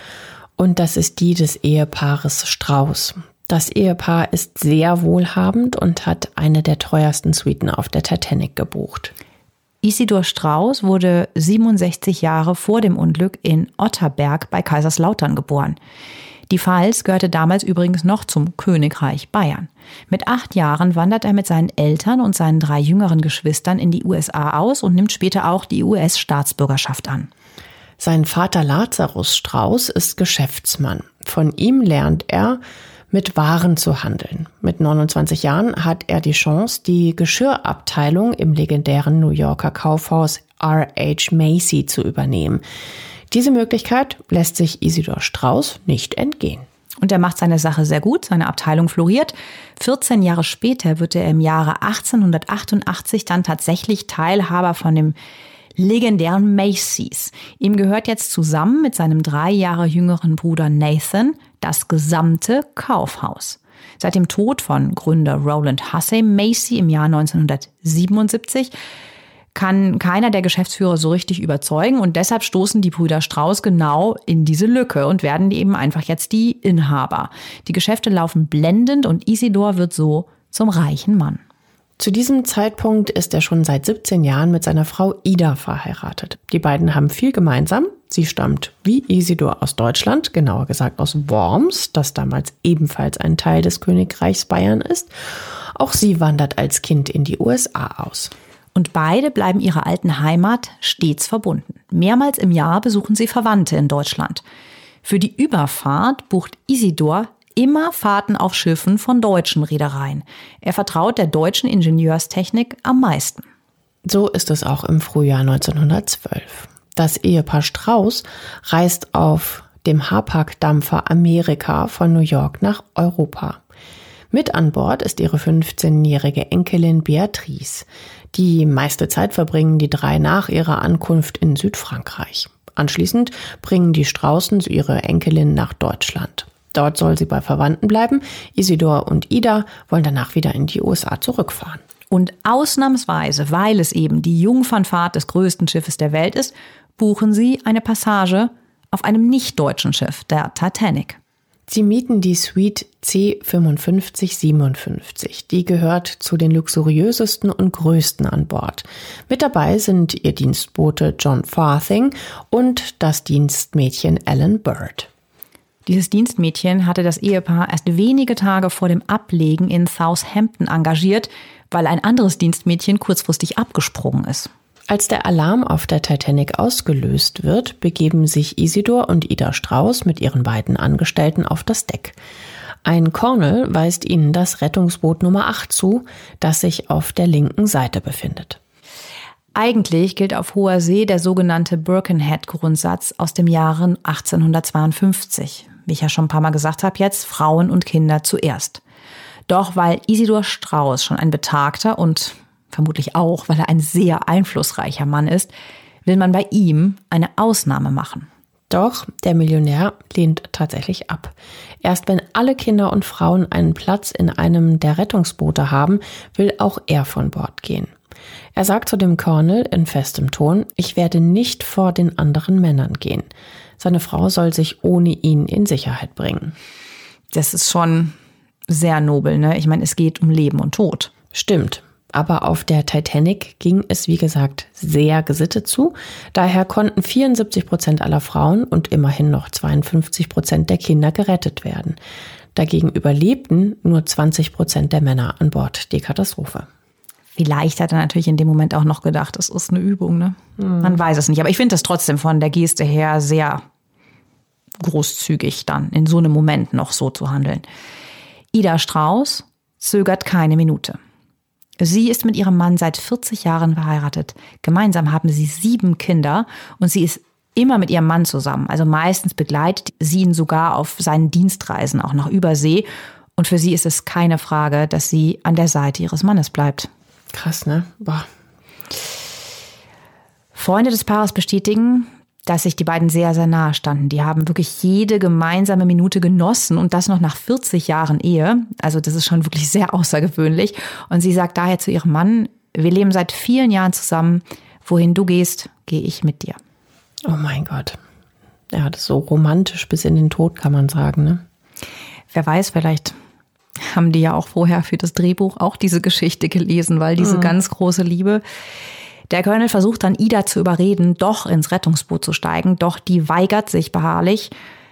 und das ist die des Ehepaares Strauß. Das Ehepaar ist sehr wohlhabend und hat eine der teuersten Suiten auf der Titanic gebucht. Isidor Strauß wurde 67 Jahre vor dem Unglück in Otterberg bei Kaiserslautern geboren. Die Pfalz gehörte damals übrigens noch zum Königreich Bayern. Mit 8 Jahren wandert er mit seinen Eltern und seinen 3 jüngeren Geschwistern in die USA aus und nimmt später auch die US-Staatsbürgerschaft an. Sein Vater Lazarus Strauß ist Geschäftsmann. Von ihm lernt er, mit Waren zu handeln. Mit 29 Jahren hat er die Chance, die Geschirrabteilung im legendären New Yorker Kaufhaus R.H. Macy zu übernehmen. Diese Möglichkeit lässt sich Isidor Strauß nicht entgehen. Und er macht seine Sache sehr gut, seine Abteilung floriert. 14 Jahre später wird er im Jahre 1888 dann tatsächlich Teilhaber von dem legendären Macy's. Ihm gehört jetzt zusammen mit seinem 3 Jahre jüngeren Bruder Nathan das gesamte Kaufhaus. Seit dem Tod von Gründer Roland Hussey Macy im Jahr 1977 kann keiner der Geschäftsführer so richtig überzeugen und deshalb stoßen die Brüder Strauß genau in diese Lücke und werden eben einfach jetzt die Inhaber. Die Geschäfte laufen blendend und Isidor wird so zum reichen Mann. Zu diesem Zeitpunkt ist er schon seit 17 Jahren mit seiner Frau Ida verheiratet. Die beiden haben viel gemeinsam. Sie stammt wie Isidor aus Deutschland, genauer gesagt aus Worms, das damals ebenfalls ein Teil des Königreichs Bayern ist. Auch sie wandert als Kind in die USA aus. Und beide bleiben ihrer alten Heimat stets verbunden. Mehrmals im Jahr besuchen sie Verwandte in Deutschland. Für die Überfahrt bucht Isidor immer Fahrten auf Schiffen von deutschen Reedereien. Er vertraut der deutschen Ingenieurstechnik am meisten. So ist es auch im Frühjahr 1912. Das Ehepaar Strauß reist auf dem Hapag-Dampfer Amerika von New York nach Europa. Mit an Bord ist ihre 15-jährige Enkelin Beatrice. Die meiste Zeit verbringen die 3 nach ihrer Ankunft in Südfrankreich. Anschließend bringen die Straußens ihre Enkelin nach Deutschland. Dort soll sie bei Verwandten bleiben. Isidor und Ida wollen danach wieder in die USA zurückfahren. Und ausnahmsweise, weil es eben die Jungfernfahrt des größten Schiffes der Welt ist, buchen sie eine Passage auf einem nicht-deutschen Schiff, der Titanic. Sie mieten die Suite C5557. Die gehört zu den luxuriösesten und größten an Bord. Mit dabei sind ihr Dienstbote John Farthing und das Dienstmädchen Ellen Bird. Dieses Dienstmädchen hatte das Ehepaar erst wenige Tage vor dem Ablegen in Southampton engagiert, weil ein anderes Dienstmädchen kurzfristig abgesprungen ist. Als der Alarm auf der Titanic ausgelöst wird, begeben sich Isidor und Ida Strauß mit ihren beiden Angestellten auf das Deck. Ein Colonel weist ihnen das Rettungsboot Nummer 8 zu, das sich auf der linken Seite befindet. Eigentlich gilt auf hoher See der sogenannte Birkenhead-Grundsatz aus dem Jahre 1852. wie ich ja schon ein paar Mal gesagt habe jetzt, Frauen und Kinder zuerst. Doch weil Isidor Strauß schon ein betagter und vermutlich auch, weil er ein sehr einflussreicher Mann ist, will man bei ihm eine Ausnahme machen. Doch der Millionär lehnt tatsächlich ab. Erst wenn alle Kinder und Frauen einen Platz in einem der Rettungsboote haben, will auch er von Bord gehen. Er sagt zu dem Colonel in festem Ton, ich werde nicht vor den anderen Männern gehen. Seine Frau soll sich ohne ihn in Sicherheit bringen. Das ist schon sehr nobel, ne? Ich meine, es geht um Leben und Tod. Stimmt. Aber auf der Titanic ging es, wie gesagt, sehr gesittet zu. Daher konnten 74% aller Frauen und immerhin noch 52% der Kinder gerettet werden. Dagegen überlebten nur 20% der Männer an Bord die Katastrophe. Vielleicht hat er natürlich in dem Moment auch noch gedacht, das ist eine Übung, ne? Man weiß es nicht. Aber ich finde das trotzdem von der Geste her sehr großzügig dann, in so einem Moment noch so zu handeln. Ida Strauß zögert keine Minute. Sie ist mit ihrem Mann seit 40 Jahren verheiratet. Gemeinsam haben sie 7 Kinder und sie ist immer mit ihrem Mann zusammen. Also meistens begleitet sie ihn sogar auf seinen Dienstreisen, auch nach Übersee. Und für sie ist es keine Frage, dass sie an der Seite ihres Mannes bleibt. Krass, ne? Boah. Freunde des Paares bestätigen, dass sich die beiden sehr, sehr nahe standen. Die haben wirklich jede gemeinsame Minute genossen und das noch nach 40 Jahren Ehe. Also das ist schon wirklich sehr außergewöhnlich. Und sie sagt daher zu ihrem Mann, wir leben seit vielen Jahren zusammen. Wohin du gehst, gehe ich mit dir. Oh mein Gott. Ja, das ist so romantisch bis in den Tod, kann man sagen, ne? Wer weiß, vielleicht haben die ja auch vorher für das Drehbuch auch diese Geschichte gelesen, weil diese ganz große Liebe... Der Colonel versucht dann Ida zu überreden, doch ins Rettungsboot zu steigen, doch die weigert sich beharrlich.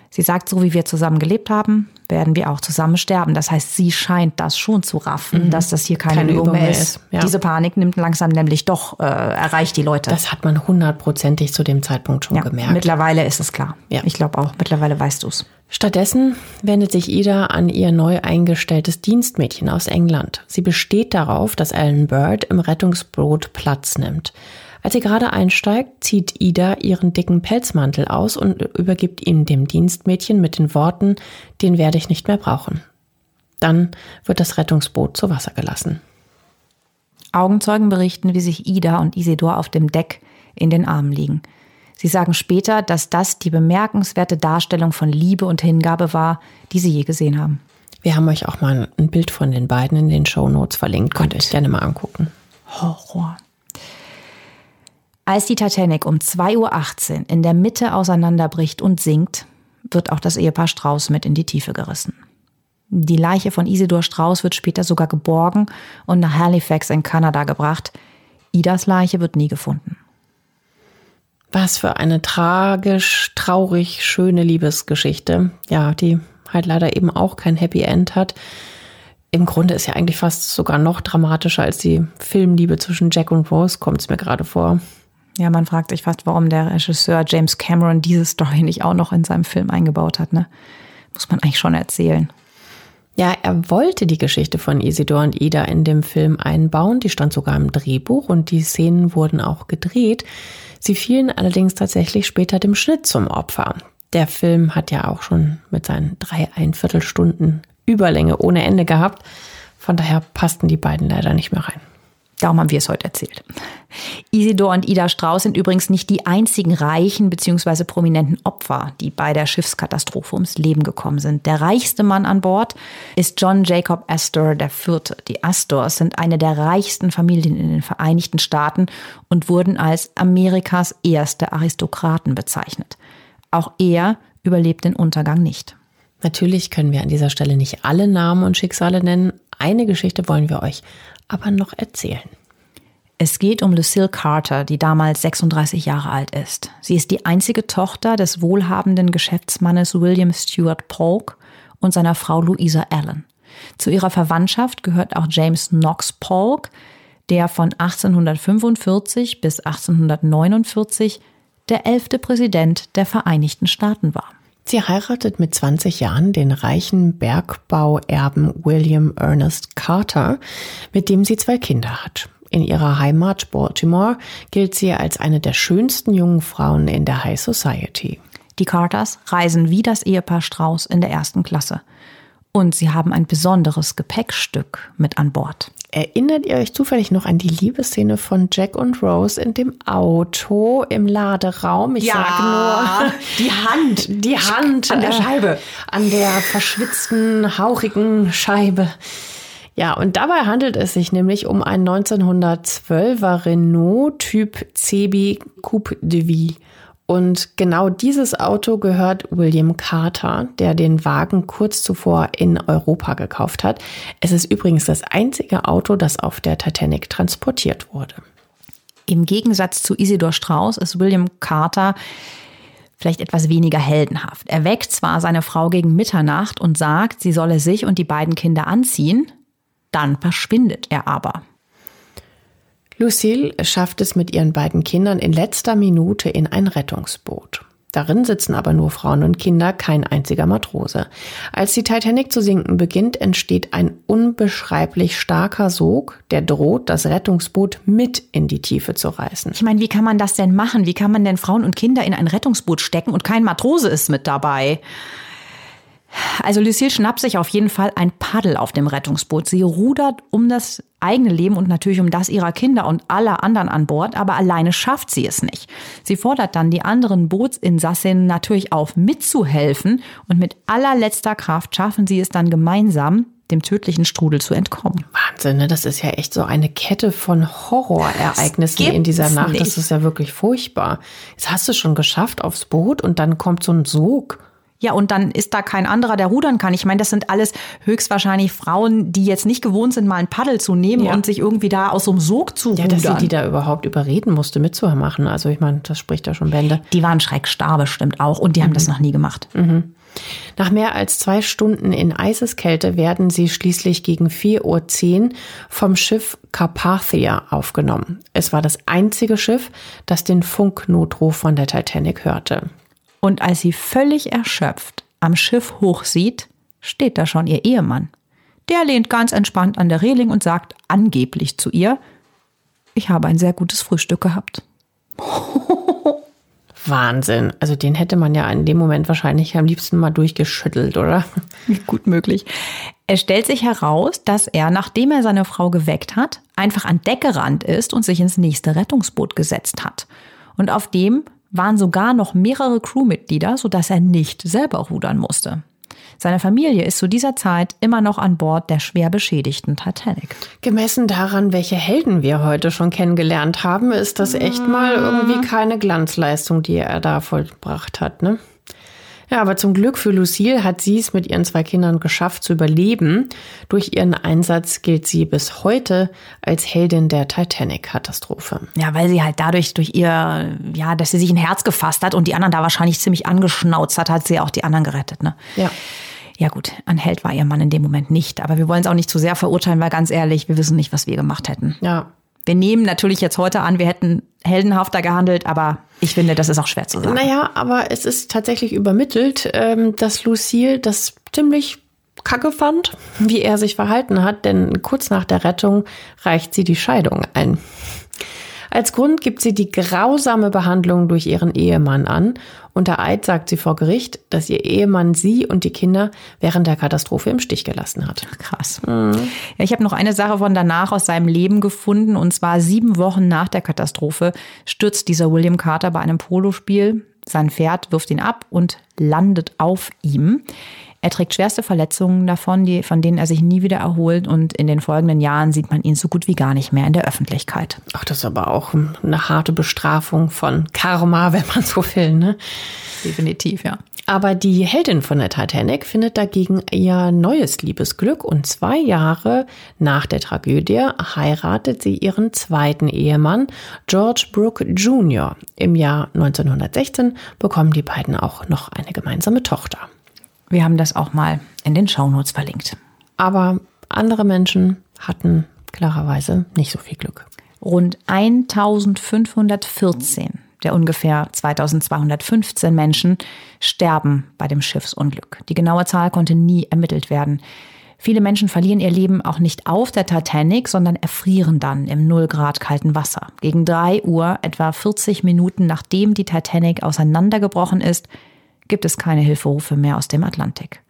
Sie sagt, so wie wir zusammen gelebt haben, werden wir auch zusammen sterben. Das heißt, sie scheint das schon zu raffen, dass das hier keine Übung mehr ist. Ja. Diese Panik nimmt langsam nämlich doch, erreicht die Leute. Das hat man 100%ig zu dem Zeitpunkt schon gemerkt. Mittlerweile ist es klar. Ja. Ich glaube auch, mittlerweile weißt du es. Stattdessen wendet sich Ida an ihr neu eingestelltes Dienstmädchen aus England. Sie besteht darauf, dass Ellen Bird im Rettungsboot Platz nimmt. Als sie gerade einsteigt, zieht Ida ihren dicken Pelzmantel aus und übergibt ihn dem Dienstmädchen mit den Worten, den werde ich nicht mehr brauchen. Dann wird das Rettungsboot zu Wasser gelassen. Augenzeugen berichten, wie sich Ida und Isidor auf dem Deck in den Armen liegen. Sie sagen später, dass das die bemerkenswerte Darstellung von Liebe und Hingabe war, die sie je gesehen haben. Wir haben euch auch mal ein Bild von den beiden in den Shownotes verlinkt. Könnt ihr euch gerne mal angucken. Horror. Als die Titanic um 2:18 Uhr in der Mitte auseinanderbricht und sinkt, wird auch das Ehepaar Strauß mit in die Tiefe gerissen. Die Leiche von Isidor Strauß wird später sogar geborgen und nach Halifax in Kanada gebracht. Idas Leiche wird nie gefunden. Was für eine tragisch, traurig, schöne Liebesgeschichte. Ja, die halt leider eben auch kein Happy End hat. Im Grunde ist ja eigentlich fast sogar noch dramatischer als die Filmliebe zwischen Jack und Rose, kommt es mir gerade vor. Ja, man fragt sich fast, warum der Regisseur James Cameron diese Story nicht auch noch in seinem Film eingebaut hat, ne? Muss man eigentlich schon erzählen. Ja, er wollte die Geschichte von Isidor und Ida in dem Film einbauen. Die stand sogar im Drehbuch und die Szenen wurden auch gedreht. Sie fielen allerdings tatsächlich später dem Schnitt zum Opfer. Der Film hat ja auch schon mit seinen 3,25 Stunden Überlänge ohne Ende gehabt. Von daher passten die beiden leider nicht mehr rein. Darum haben wir es heute erzählt. Isidor und Ida Strauß sind übrigens nicht die einzigen reichen bzw. prominenten Opfer, die bei der Schiffskatastrophe ums Leben gekommen sind. Der reichste Mann an Bord ist John Jacob Astor IV. Die Astors sind eine der reichsten Familien in den Vereinigten Staaten und wurden als Amerikas erste Aristokraten bezeichnet. Auch er überlebt den Untergang nicht. Natürlich können wir an dieser Stelle nicht alle Namen und Schicksale nennen. Eine Geschichte wollen wir euch aber noch erzählen. Es geht um Lucille Carter, die damals 36 Jahre alt ist. Sie ist die einzige Tochter des wohlhabenden Geschäftsmannes William Stuart Polk und seiner Frau Louisa Allen. Zu ihrer Verwandtschaft gehört auch James Knox Polk, der von 1845 bis 1849 der 11. Präsident der Vereinigten Staaten war. Sie heiratet mit 20 Jahren den reichen Bergbauerben William Ernest Carter, mit dem sie 2 Kinder hat. In ihrer Heimat Baltimore gilt sie als eine der schönsten jungen Frauen in der High Society. Die Carters reisen wie das Ehepaar Strauß in der ersten Klasse. Und sie haben ein besonderes Gepäckstück mit an Bord. Erinnert ihr euch zufällig noch an die Liebesszene von Jack und Rose in dem Auto im Laderaum? Ich sage nur, die Hand an der Scheibe, an der verschwitzten, hauchigen Scheibe. Ja, und dabei handelt es sich nämlich um ein 1912er Renault Typ CB Coupe de Ville. Und genau dieses Auto gehört William Carter, der den Wagen kurz zuvor in Europa gekauft hat. Es ist übrigens das einzige Auto, das auf der Titanic transportiert wurde. Im Gegensatz zu Isidor Strauß ist William Carter vielleicht etwas weniger heldenhaft. Er weckt zwar seine Frau gegen Mitternacht und sagt, sie solle sich und die beiden Kinder anziehen, dann verschwindet er aber. Lucille schafft es mit ihren beiden Kindern in letzter Minute in ein Rettungsboot. Darin sitzen aber nur Frauen und Kinder, kein einziger Matrose. Als die Titanic zu sinken beginnt, entsteht ein unbeschreiblich starker Sog, der droht, das Rettungsboot mit in die Tiefe zu reißen. Ich meine, wie kann man das denn machen? Wie kann man denn Frauen und Kinder in ein Rettungsboot stecken und kein Matrose ist mit dabei? Also Lucille schnappt sich auf jeden Fall ein Paddel auf dem Rettungsboot. Sie rudert um das eigene Leben und natürlich um das ihrer Kinder und aller anderen an Bord, aber alleine schafft sie es nicht. Sie fordert dann die anderen Bootsinsassinnen natürlich auf, mitzuhelfen, und mit allerletzter Kraft schaffen sie es dann gemeinsam, dem tödlichen Strudel zu entkommen. Wahnsinn, ne? Das ist ja echt so eine Kette von Horrorereignissen in dieser Nacht. Nicht. Das ist ja wirklich furchtbar. Jetzt hast du es schon geschafft aufs Boot und dann kommt so ein Sog. Ja, und dann ist da kein anderer, der rudern kann. Ich meine, das sind alles höchstwahrscheinlich Frauen, die jetzt nicht gewohnt sind, mal ein Paddel zu nehmen und sich irgendwie da aus so einem Sog zu rudern. Ja, dass sie die da überhaupt überreden musste, mitzumachen. Also ich meine, das spricht ja schon Bände. Die waren schreckstarr bestimmt auch und die haben das noch nie gemacht. Mhm. Nach mehr als 2 Stunden in Eiseskälte werden sie schließlich gegen 4:10 Uhr vom Schiff Carpathia aufgenommen. Es war das einzige Schiff, das den Funknotruf von der Titanic hörte. Und als sie völlig erschöpft am Schiff hochsieht, steht da schon ihr Ehemann. Der lehnt ganz entspannt an der Reling und sagt angeblich zu ihr, ich habe ein sehr gutes Frühstück gehabt. Wahnsinn. Also den hätte man ja in dem Moment wahrscheinlich am liebsten mal durchgeschüttelt, oder? Gut möglich. Es stellt sich heraus, dass er, nachdem er seine Frau geweckt hat, einfach an Deck gerannt ist und sich ins nächste Rettungsboot gesetzt hat. Und auf dem waren sogar noch mehrere Crewmitglieder, sodass er nicht selber rudern musste. Seine Familie ist zu dieser Zeit immer noch an Bord der schwer beschädigten Titanic. Gemessen daran, welche Helden wir heute schon kennengelernt haben, ist das echt mal irgendwie keine Glanzleistung, die er da vollbracht hat, ne? Ja, aber zum Glück für Lucille hat sie es mit ihren 2 Kindern geschafft zu überleben. Durch ihren Einsatz gilt sie bis heute als Heldin der Titanic-Katastrophe. Ja, weil sie halt dadurch, durch ihr, ja, dass sie sich ein Herz gefasst hat und die anderen da wahrscheinlich ziemlich angeschnauzt hat, hat sie auch die anderen gerettet, ne? Ja. Ja gut, ein Held war ihr Mann in dem Moment nicht. Aber wir wollen es auch nicht zu sehr verurteilen, weil ganz ehrlich, wir wissen nicht, was wir gemacht hätten. Ja. Wir nehmen natürlich jetzt heute an, wir hätten heldenhafter gehandelt, aber ich finde, das ist auch schwer zu sagen. Naja, aber es ist tatsächlich übermittelt, dass Lucille das ziemlich kacke fand, wie er sich verhalten hat, denn kurz nach der Rettung reicht sie die Scheidung ein. Als Grund gibt sie die grausame Behandlung durch ihren Ehemann an. Unter Eid sagt sie vor Gericht, dass ihr Ehemann sie und die Kinder während der Katastrophe im Stich gelassen hat. Ach, krass. Mhm. Ja, ich habe noch eine Sache von danach aus seinem Leben gefunden. Und zwar 7 Wochen nach der Katastrophe stürzt dieser William Carter bei einem Polospiel. Sein Pferd wirft ihn ab und landet auf ihm. Er trägt schwerste Verletzungen davon, von denen er sich nie wieder erholt. Und in den folgenden Jahren sieht man ihn so gut wie gar nicht mehr in der Öffentlichkeit. Ach, das ist aber auch eine harte Bestrafung von Karma, wenn man so will, ne? Definitiv, ja. Aber die Heldin von der Titanic findet dagegen ihr neues Liebesglück. Und 2 Jahre nach der Tragödie heiratet sie ihren 2. Ehemann, George Brooke Jr. Im Jahr 1916 bekommen die beiden auch noch eine gemeinsame Tochter. Wir haben das auch mal in den Shownotes verlinkt. Aber andere Menschen hatten klarerweise nicht so viel Glück. Rund 1514 der ungefähr 2215 Menschen sterben bei dem Schiffsunglück. Die genaue Zahl konnte nie ermittelt werden. Viele Menschen verlieren ihr Leben auch nicht auf der Titanic, sondern erfrieren dann im 0 Grad kalten Wasser. Gegen 3 Uhr, etwa 40 Minuten nachdem die Titanic auseinandergebrochen ist, gibt es keine Hilferufe mehr aus dem Atlantik.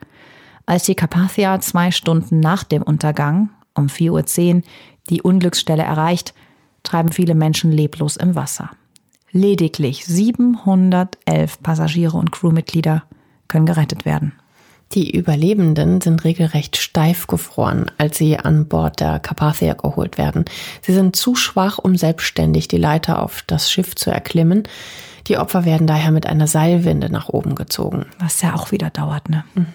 Als die Carpathia 2 Stunden nach dem Untergang, um 4:10 Uhr, die Unglücksstelle erreicht, treiben viele Menschen leblos im Wasser. Lediglich 711 Passagiere und Crewmitglieder können gerettet werden. Die Überlebenden sind regelrecht steif gefroren, als sie an Bord der Carpathia geholt werden. Sie sind zu schwach, um selbstständig die Leiter auf das Schiff zu erklimmen. Die Opfer werden daher mit einer Seilwinde nach oben gezogen. Was ja auch wieder dauert, ne? Mhm.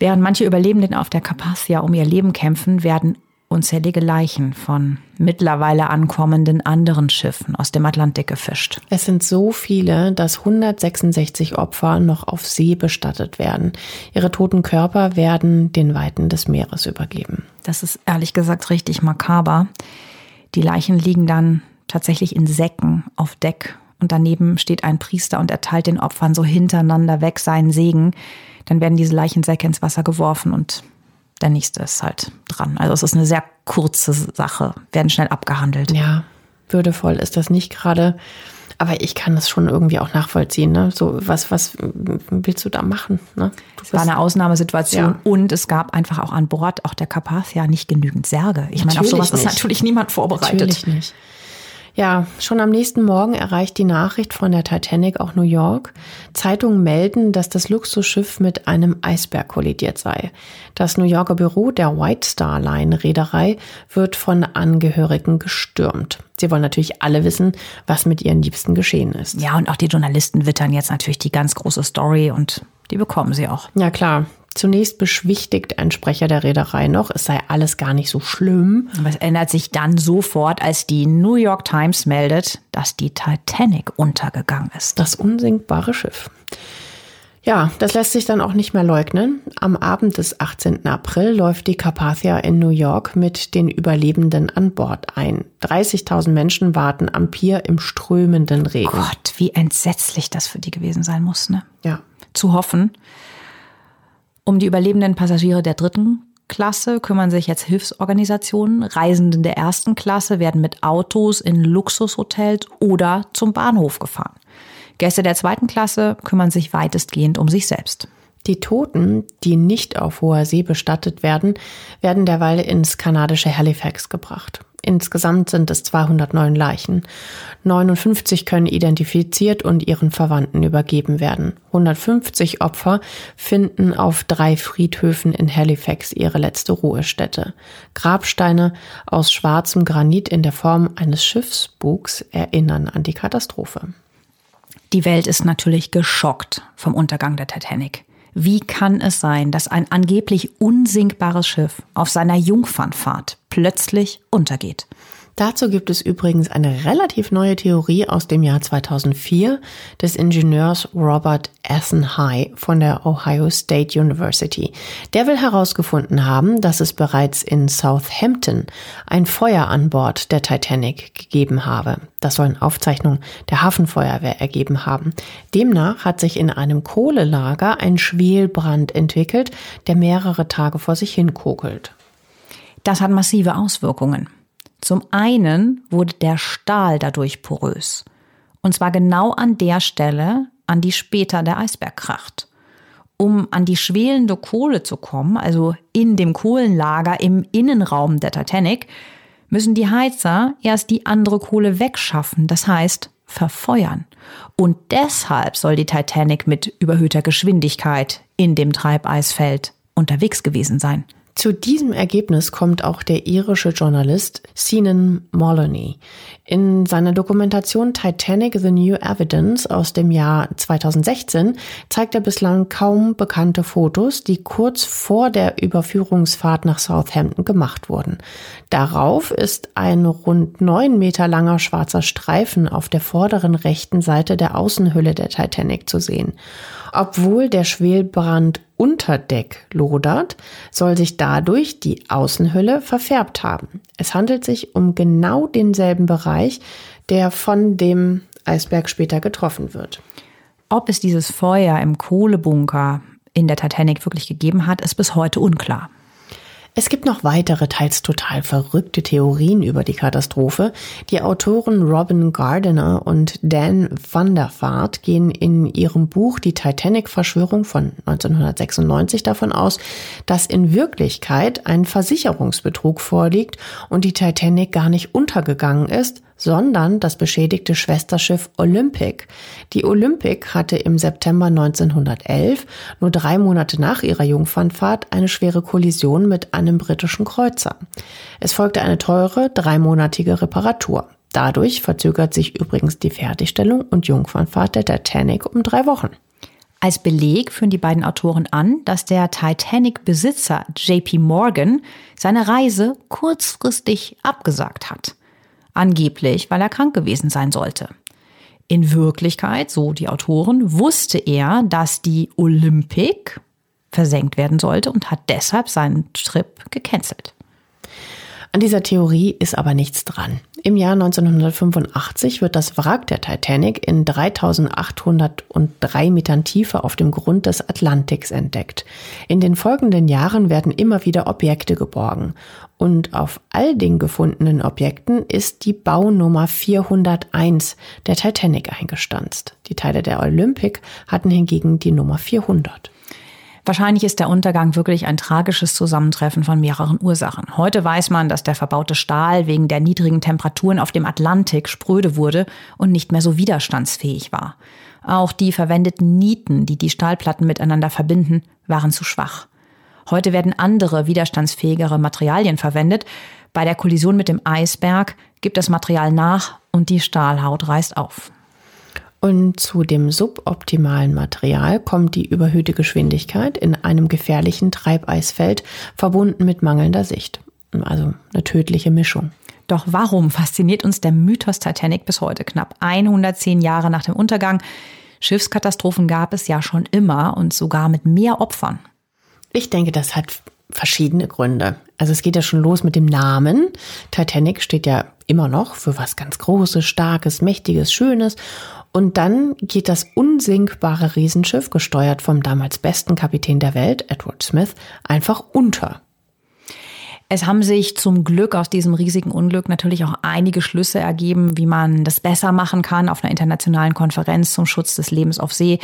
Während manche Überlebenden auf der Carpathia um ihr Leben kämpfen, werden unzählige Leichen von mittlerweile ankommenden anderen Schiffen aus dem Atlantik gefischt. Es sind so viele, dass 166 Opfer noch auf See bestattet werden. Ihre toten Körper werden den Weiten des Meeres übergeben. Das ist ehrlich gesagt richtig makaber. Die Leichen liegen dann tatsächlich in Säcken auf Deck. Und daneben steht ein Priester und erteilt den Opfern so hintereinander weg seinen Segen. Dann werden diese Leichensäcke ins Wasser geworfen und der nächste ist halt dran. Also es ist eine sehr kurze Sache, werden schnell abgehandelt. Ja, würdevoll ist das nicht gerade. Aber ich kann das schon irgendwie auch nachvollziehen. Ne? So, was willst du da machen? Ne? Es war eine Ausnahmesituation, ja. Und es gab einfach auch an Bord, auch der Carpathia, nicht genügend Särge. Ich meine, auf sowas ist natürlich niemand vorbereitet. Natürlich nicht. Ja, schon am nächsten Morgen erreicht die Nachricht von der Titanic auch New York. Zeitungen melden, dass das Luxusschiff mit einem Eisberg kollidiert sei. Das New Yorker Büro der White Star Line Reederei wird von Angehörigen gestürmt. Sie wollen natürlich alle wissen, was mit ihren Liebsten geschehen ist. Ja, und auch die Journalisten wittern jetzt natürlich die ganz große Story und die bekommen sie auch. Ja, klar. Zunächst beschwichtigt ein Sprecher der Reederei noch, es sei alles gar nicht so schlimm. Aber es ändert sich dann sofort, als die New York Times meldet, dass die Titanic untergegangen ist. Das unsinkbare Schiff. Ja, das lässt sich dann auch nicht mehr leugnen. Am Abend des 18. April läuft die Carpathia in New York mit den Überlebenden an Bord ein. 30.000 Menschen warten am Pier im strömenden Regen. Gott, wie entsetzlich das für die gewesen sein muss, ne? Ja. Zu hoffen. Um die überlebenden Passagiere der 3. Klasse kümmern sich jetzt Hilfsorganisationen. Reisenden der 1. Klasse werden mit Autos in Luxushotels oder zum Bahnhof gefahren. Gäste der 2. Klasse kümmern sich weitestgehend um sich selbst. Die Toten, die nicht auf hoher See bestattet werden, werden derweil ins kanadische Halifax gebracht. Insgesamt sind es 209 Leichen. 59 können identifiziert und ihren Verwandten übergeben werden. 150 Opfer finden auf 3 Friedhöfen in Halifax ihre letzte Ruhestätte. Grabsteine aus schwarzem Granit in der Form eines Schiffsbugs erinnern an die Katastrophe. Die Welt ist natürlich geschockt vom Untergang der Titanic. Wie kann es sein, dass ein angeblich unsinkbares Schiff auf seiner Jungfernfahrt plötzlich untergeht? Dazu gibt es übrigens eine relativ neue Theorie aus dem Jahr 2004 des Ingenieurs Robert Athenhigh von der Ohio State University. Der will herausgefunden haben, dass es bereits in Southampton ein Feuer an Bord der Titanic gegeben habe. Das sollen Aufzeichnungen der Hafenfeuerwehr ergeben haben. Demnach hat sich in einem Kohlelager ein Schwelbrand entwickelt, der mehrere Tage vor sich hinkokelt. Das hat massive Auswirkungen. Zum einen wurde der Stahl dadurch porös. Und zwar genau an der Stelle, an die später der Eisberg kracht. Um an die schwelende Kohle zu kommen, also in dem Kohlenlager im Innenraum der Titanic, müssen die Heizer erst die andere Kohle wegschaffen, das heißt verfeuern. Und deshalb soll die Titanic mit überhöhter Geschwindigkeit in dem Treibeisfeld unterwegs gewesen sein. Zu diesem Ergebnis kommt auch der irische Journalist Senan Moloney. In seiner Dokumentation Titanic: The New Evidence aus dem Jahr 2016 zeigt er bislang kaum bekannte Fotos, die kurz vor der Überführungsfahrt nach Southampton gemacht wurden. Darauf ist ein rund 9 Meter langer schwarzer Streifen auf der vorderen rechten Seite der Außenhülle der Titanic zu sehen. Obwohl der Schwelbrand unter Deck lodert, soll sich dadurch die Außenhülle verfärbt haben. Es handelt sich um genau denselben Bereich, der von dem Eisberg später getroffen wird. Ob es dieses Feuer im Kohlebunker in der Titanic wirklich gegeben hat, ist bis heute unklar. Es gibt noch weitere, teils total verrückte Theorien über die Katastrophe. Die Autoren Robin Gardiner und Dan van der Vaart gehen in ihrem Buch Die Titanic-Verschwörung von 1996 davon aus, dass in Wirklichkeit ein Versicherungsbetrug vorliegt und die Titanic gar nicht untergegangen ist, sondern das beschädigte Schwesterschiff Olympic. Die Olympic hatte im September 1911, nur 3 Monate nach ihrer Jungfernfahrt, eine schwere Kollision mit einem britischen Kreuzer. Es folgte eine teure, 3-monatige Reparatur. Dadurch verzögert sich übrigens die Fertigstellung und Jungfernfahrt der Titanic um 3 Wochen. Als Beleg führen die beiden Autoren an, dass der Titanic-Besitzer JP Morgan seine Reise kurzfristig abgesagt hat. Angeblich, weil er krank gewesen sein sollte. In Wirklichkeit, so die Autoren, wusste er, dass die Olympic versenkt werden sollte und hat deshalb seinen Trip gecancelt. An dieser Theorie ist aber nichts dran. Im Jahr 1985 wird das Wrack der Titanic in 3.803 Metern Tiefe auf dem Grund des Atlantiks entdeckt. In den folgenden Jahren werden immer wieder Objekte geborgen. Und auf all den gefundenen Objekten ist die Baunummer 401 der Titanic eingestanzt. Die Teile der Olympic hatten hingegen die Nummer 400. Wahrscheinlich ist der Untergang wirklich ein tragisches Zusammentreffen von mehreren Ursachen. Heute weiß man, dass der verbaute Stahl wegen der niedrigen Temperaturen auf dem Atlantik spröde wurde und nicht mehr so widerstandsfähig war. Auch die verwendeten Nieten, die die Stahlplatten miteinander verbinden, waren zu schwach. Heute werden andere, widerstandsfähigere Materialien verwendet. Bei der Kollision mit dem Eisberg gibt das Material nach und die Stahlhaut reißt auf. Und zu dem suboptimalen Material kommt die überhöhte Geschwindigkeit in einem gefährlichen Treibeisfeld, verbunden mit mangelnder Sicht. Also eine tödliche Mischung. Doch warum fasziniert uns der Mythos Titanic bis heute, knapp 110 Jahre nach dem Untergang? Schiffskatastrophen gab es ja schon immer und sogar mit mehr Opfern. Ich denke, das hat verschiedene Gründe. Also es geht ja schon los mit dem Namen. Titanic steht ja immer noch für was ganz Großes, Starkes, Mächtiges, Schönes. Und dann geht das unsinkbare Riesenschiff, gesteuert vom damals besten Kapitän der Welt, Edward Smith, einfach unter. Es haben sich zum Glück aus diesem riesigen Unglück natürlich auch einige Schlüsse ergeben, wie man das besser machen kann auf einer internationalen Konferenz zum Schutz des Lebens auf See.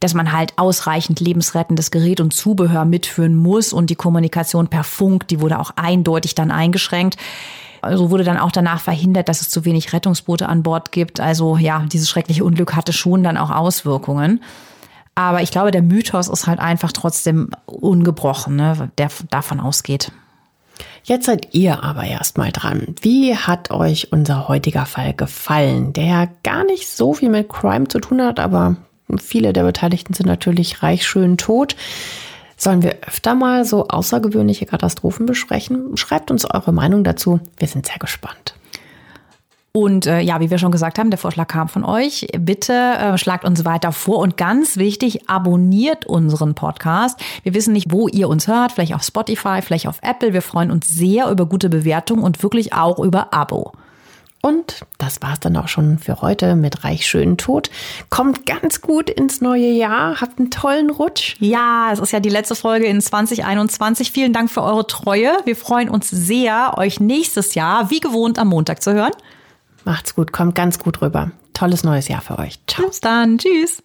Dass man halt ausreichend lebensrettendes Gerät und Zubehör mitführen muss und die Kommunikation per Funk, die wurde auch eindeutig dann eingeschränkt. Also wurde dann auch danach verhindert, dass es zu wenig Rettungsboote an Bord gibt. Also ja, dieses schreckliche Unglück hatte schon dann auch Auswirkungen. Aber ich glaube, der Mythos ist halt einfach trotzdem ungebrochen, ne, der davon ausgeht. Jetzt seid ihr aber erstmal dran. Wie hat euch unser heutiger Fall gefallen, der gar nicht so viel mit Crime zu tun hat, aber viele der Beteiligten sind natürlich reich, schön, tot. Sollen wir öfter mal so außergewöhnliche Katastrophen besprechen? Schreibt uns eure Meinung dazu. Wir sind sehr gespannt. Und ja, wie wir schon gesagt haben, der Vorschlag kam von euch. Bitte schlagt uns weiter vor. Und ganz wichtig, abonniert unseren Podcast. Wir wissen nicht, wo ihr uns hört. Vielleicht auf Spotify, vielleicht auf Apple. Wir freuen uns sehr über gute Bewertungen und wirklich auch über Abo. Und das war's dann auch schon für heute mit Reich, schön, tot. Kommt ganz gut ins neue Jahr. Habt einen tollen Rutsch. Ja, es ist ja die letzte Folge in 2021. Vielen Dank für eure Treue. Wir freuen uns sehr, euch nächstes Jahr wie gewohnt am Montag zu hören. Macht's gut, kommt ganz gut rüber. Tolles neues Jahr für euch. Ciao. Bis dann. Tschüss.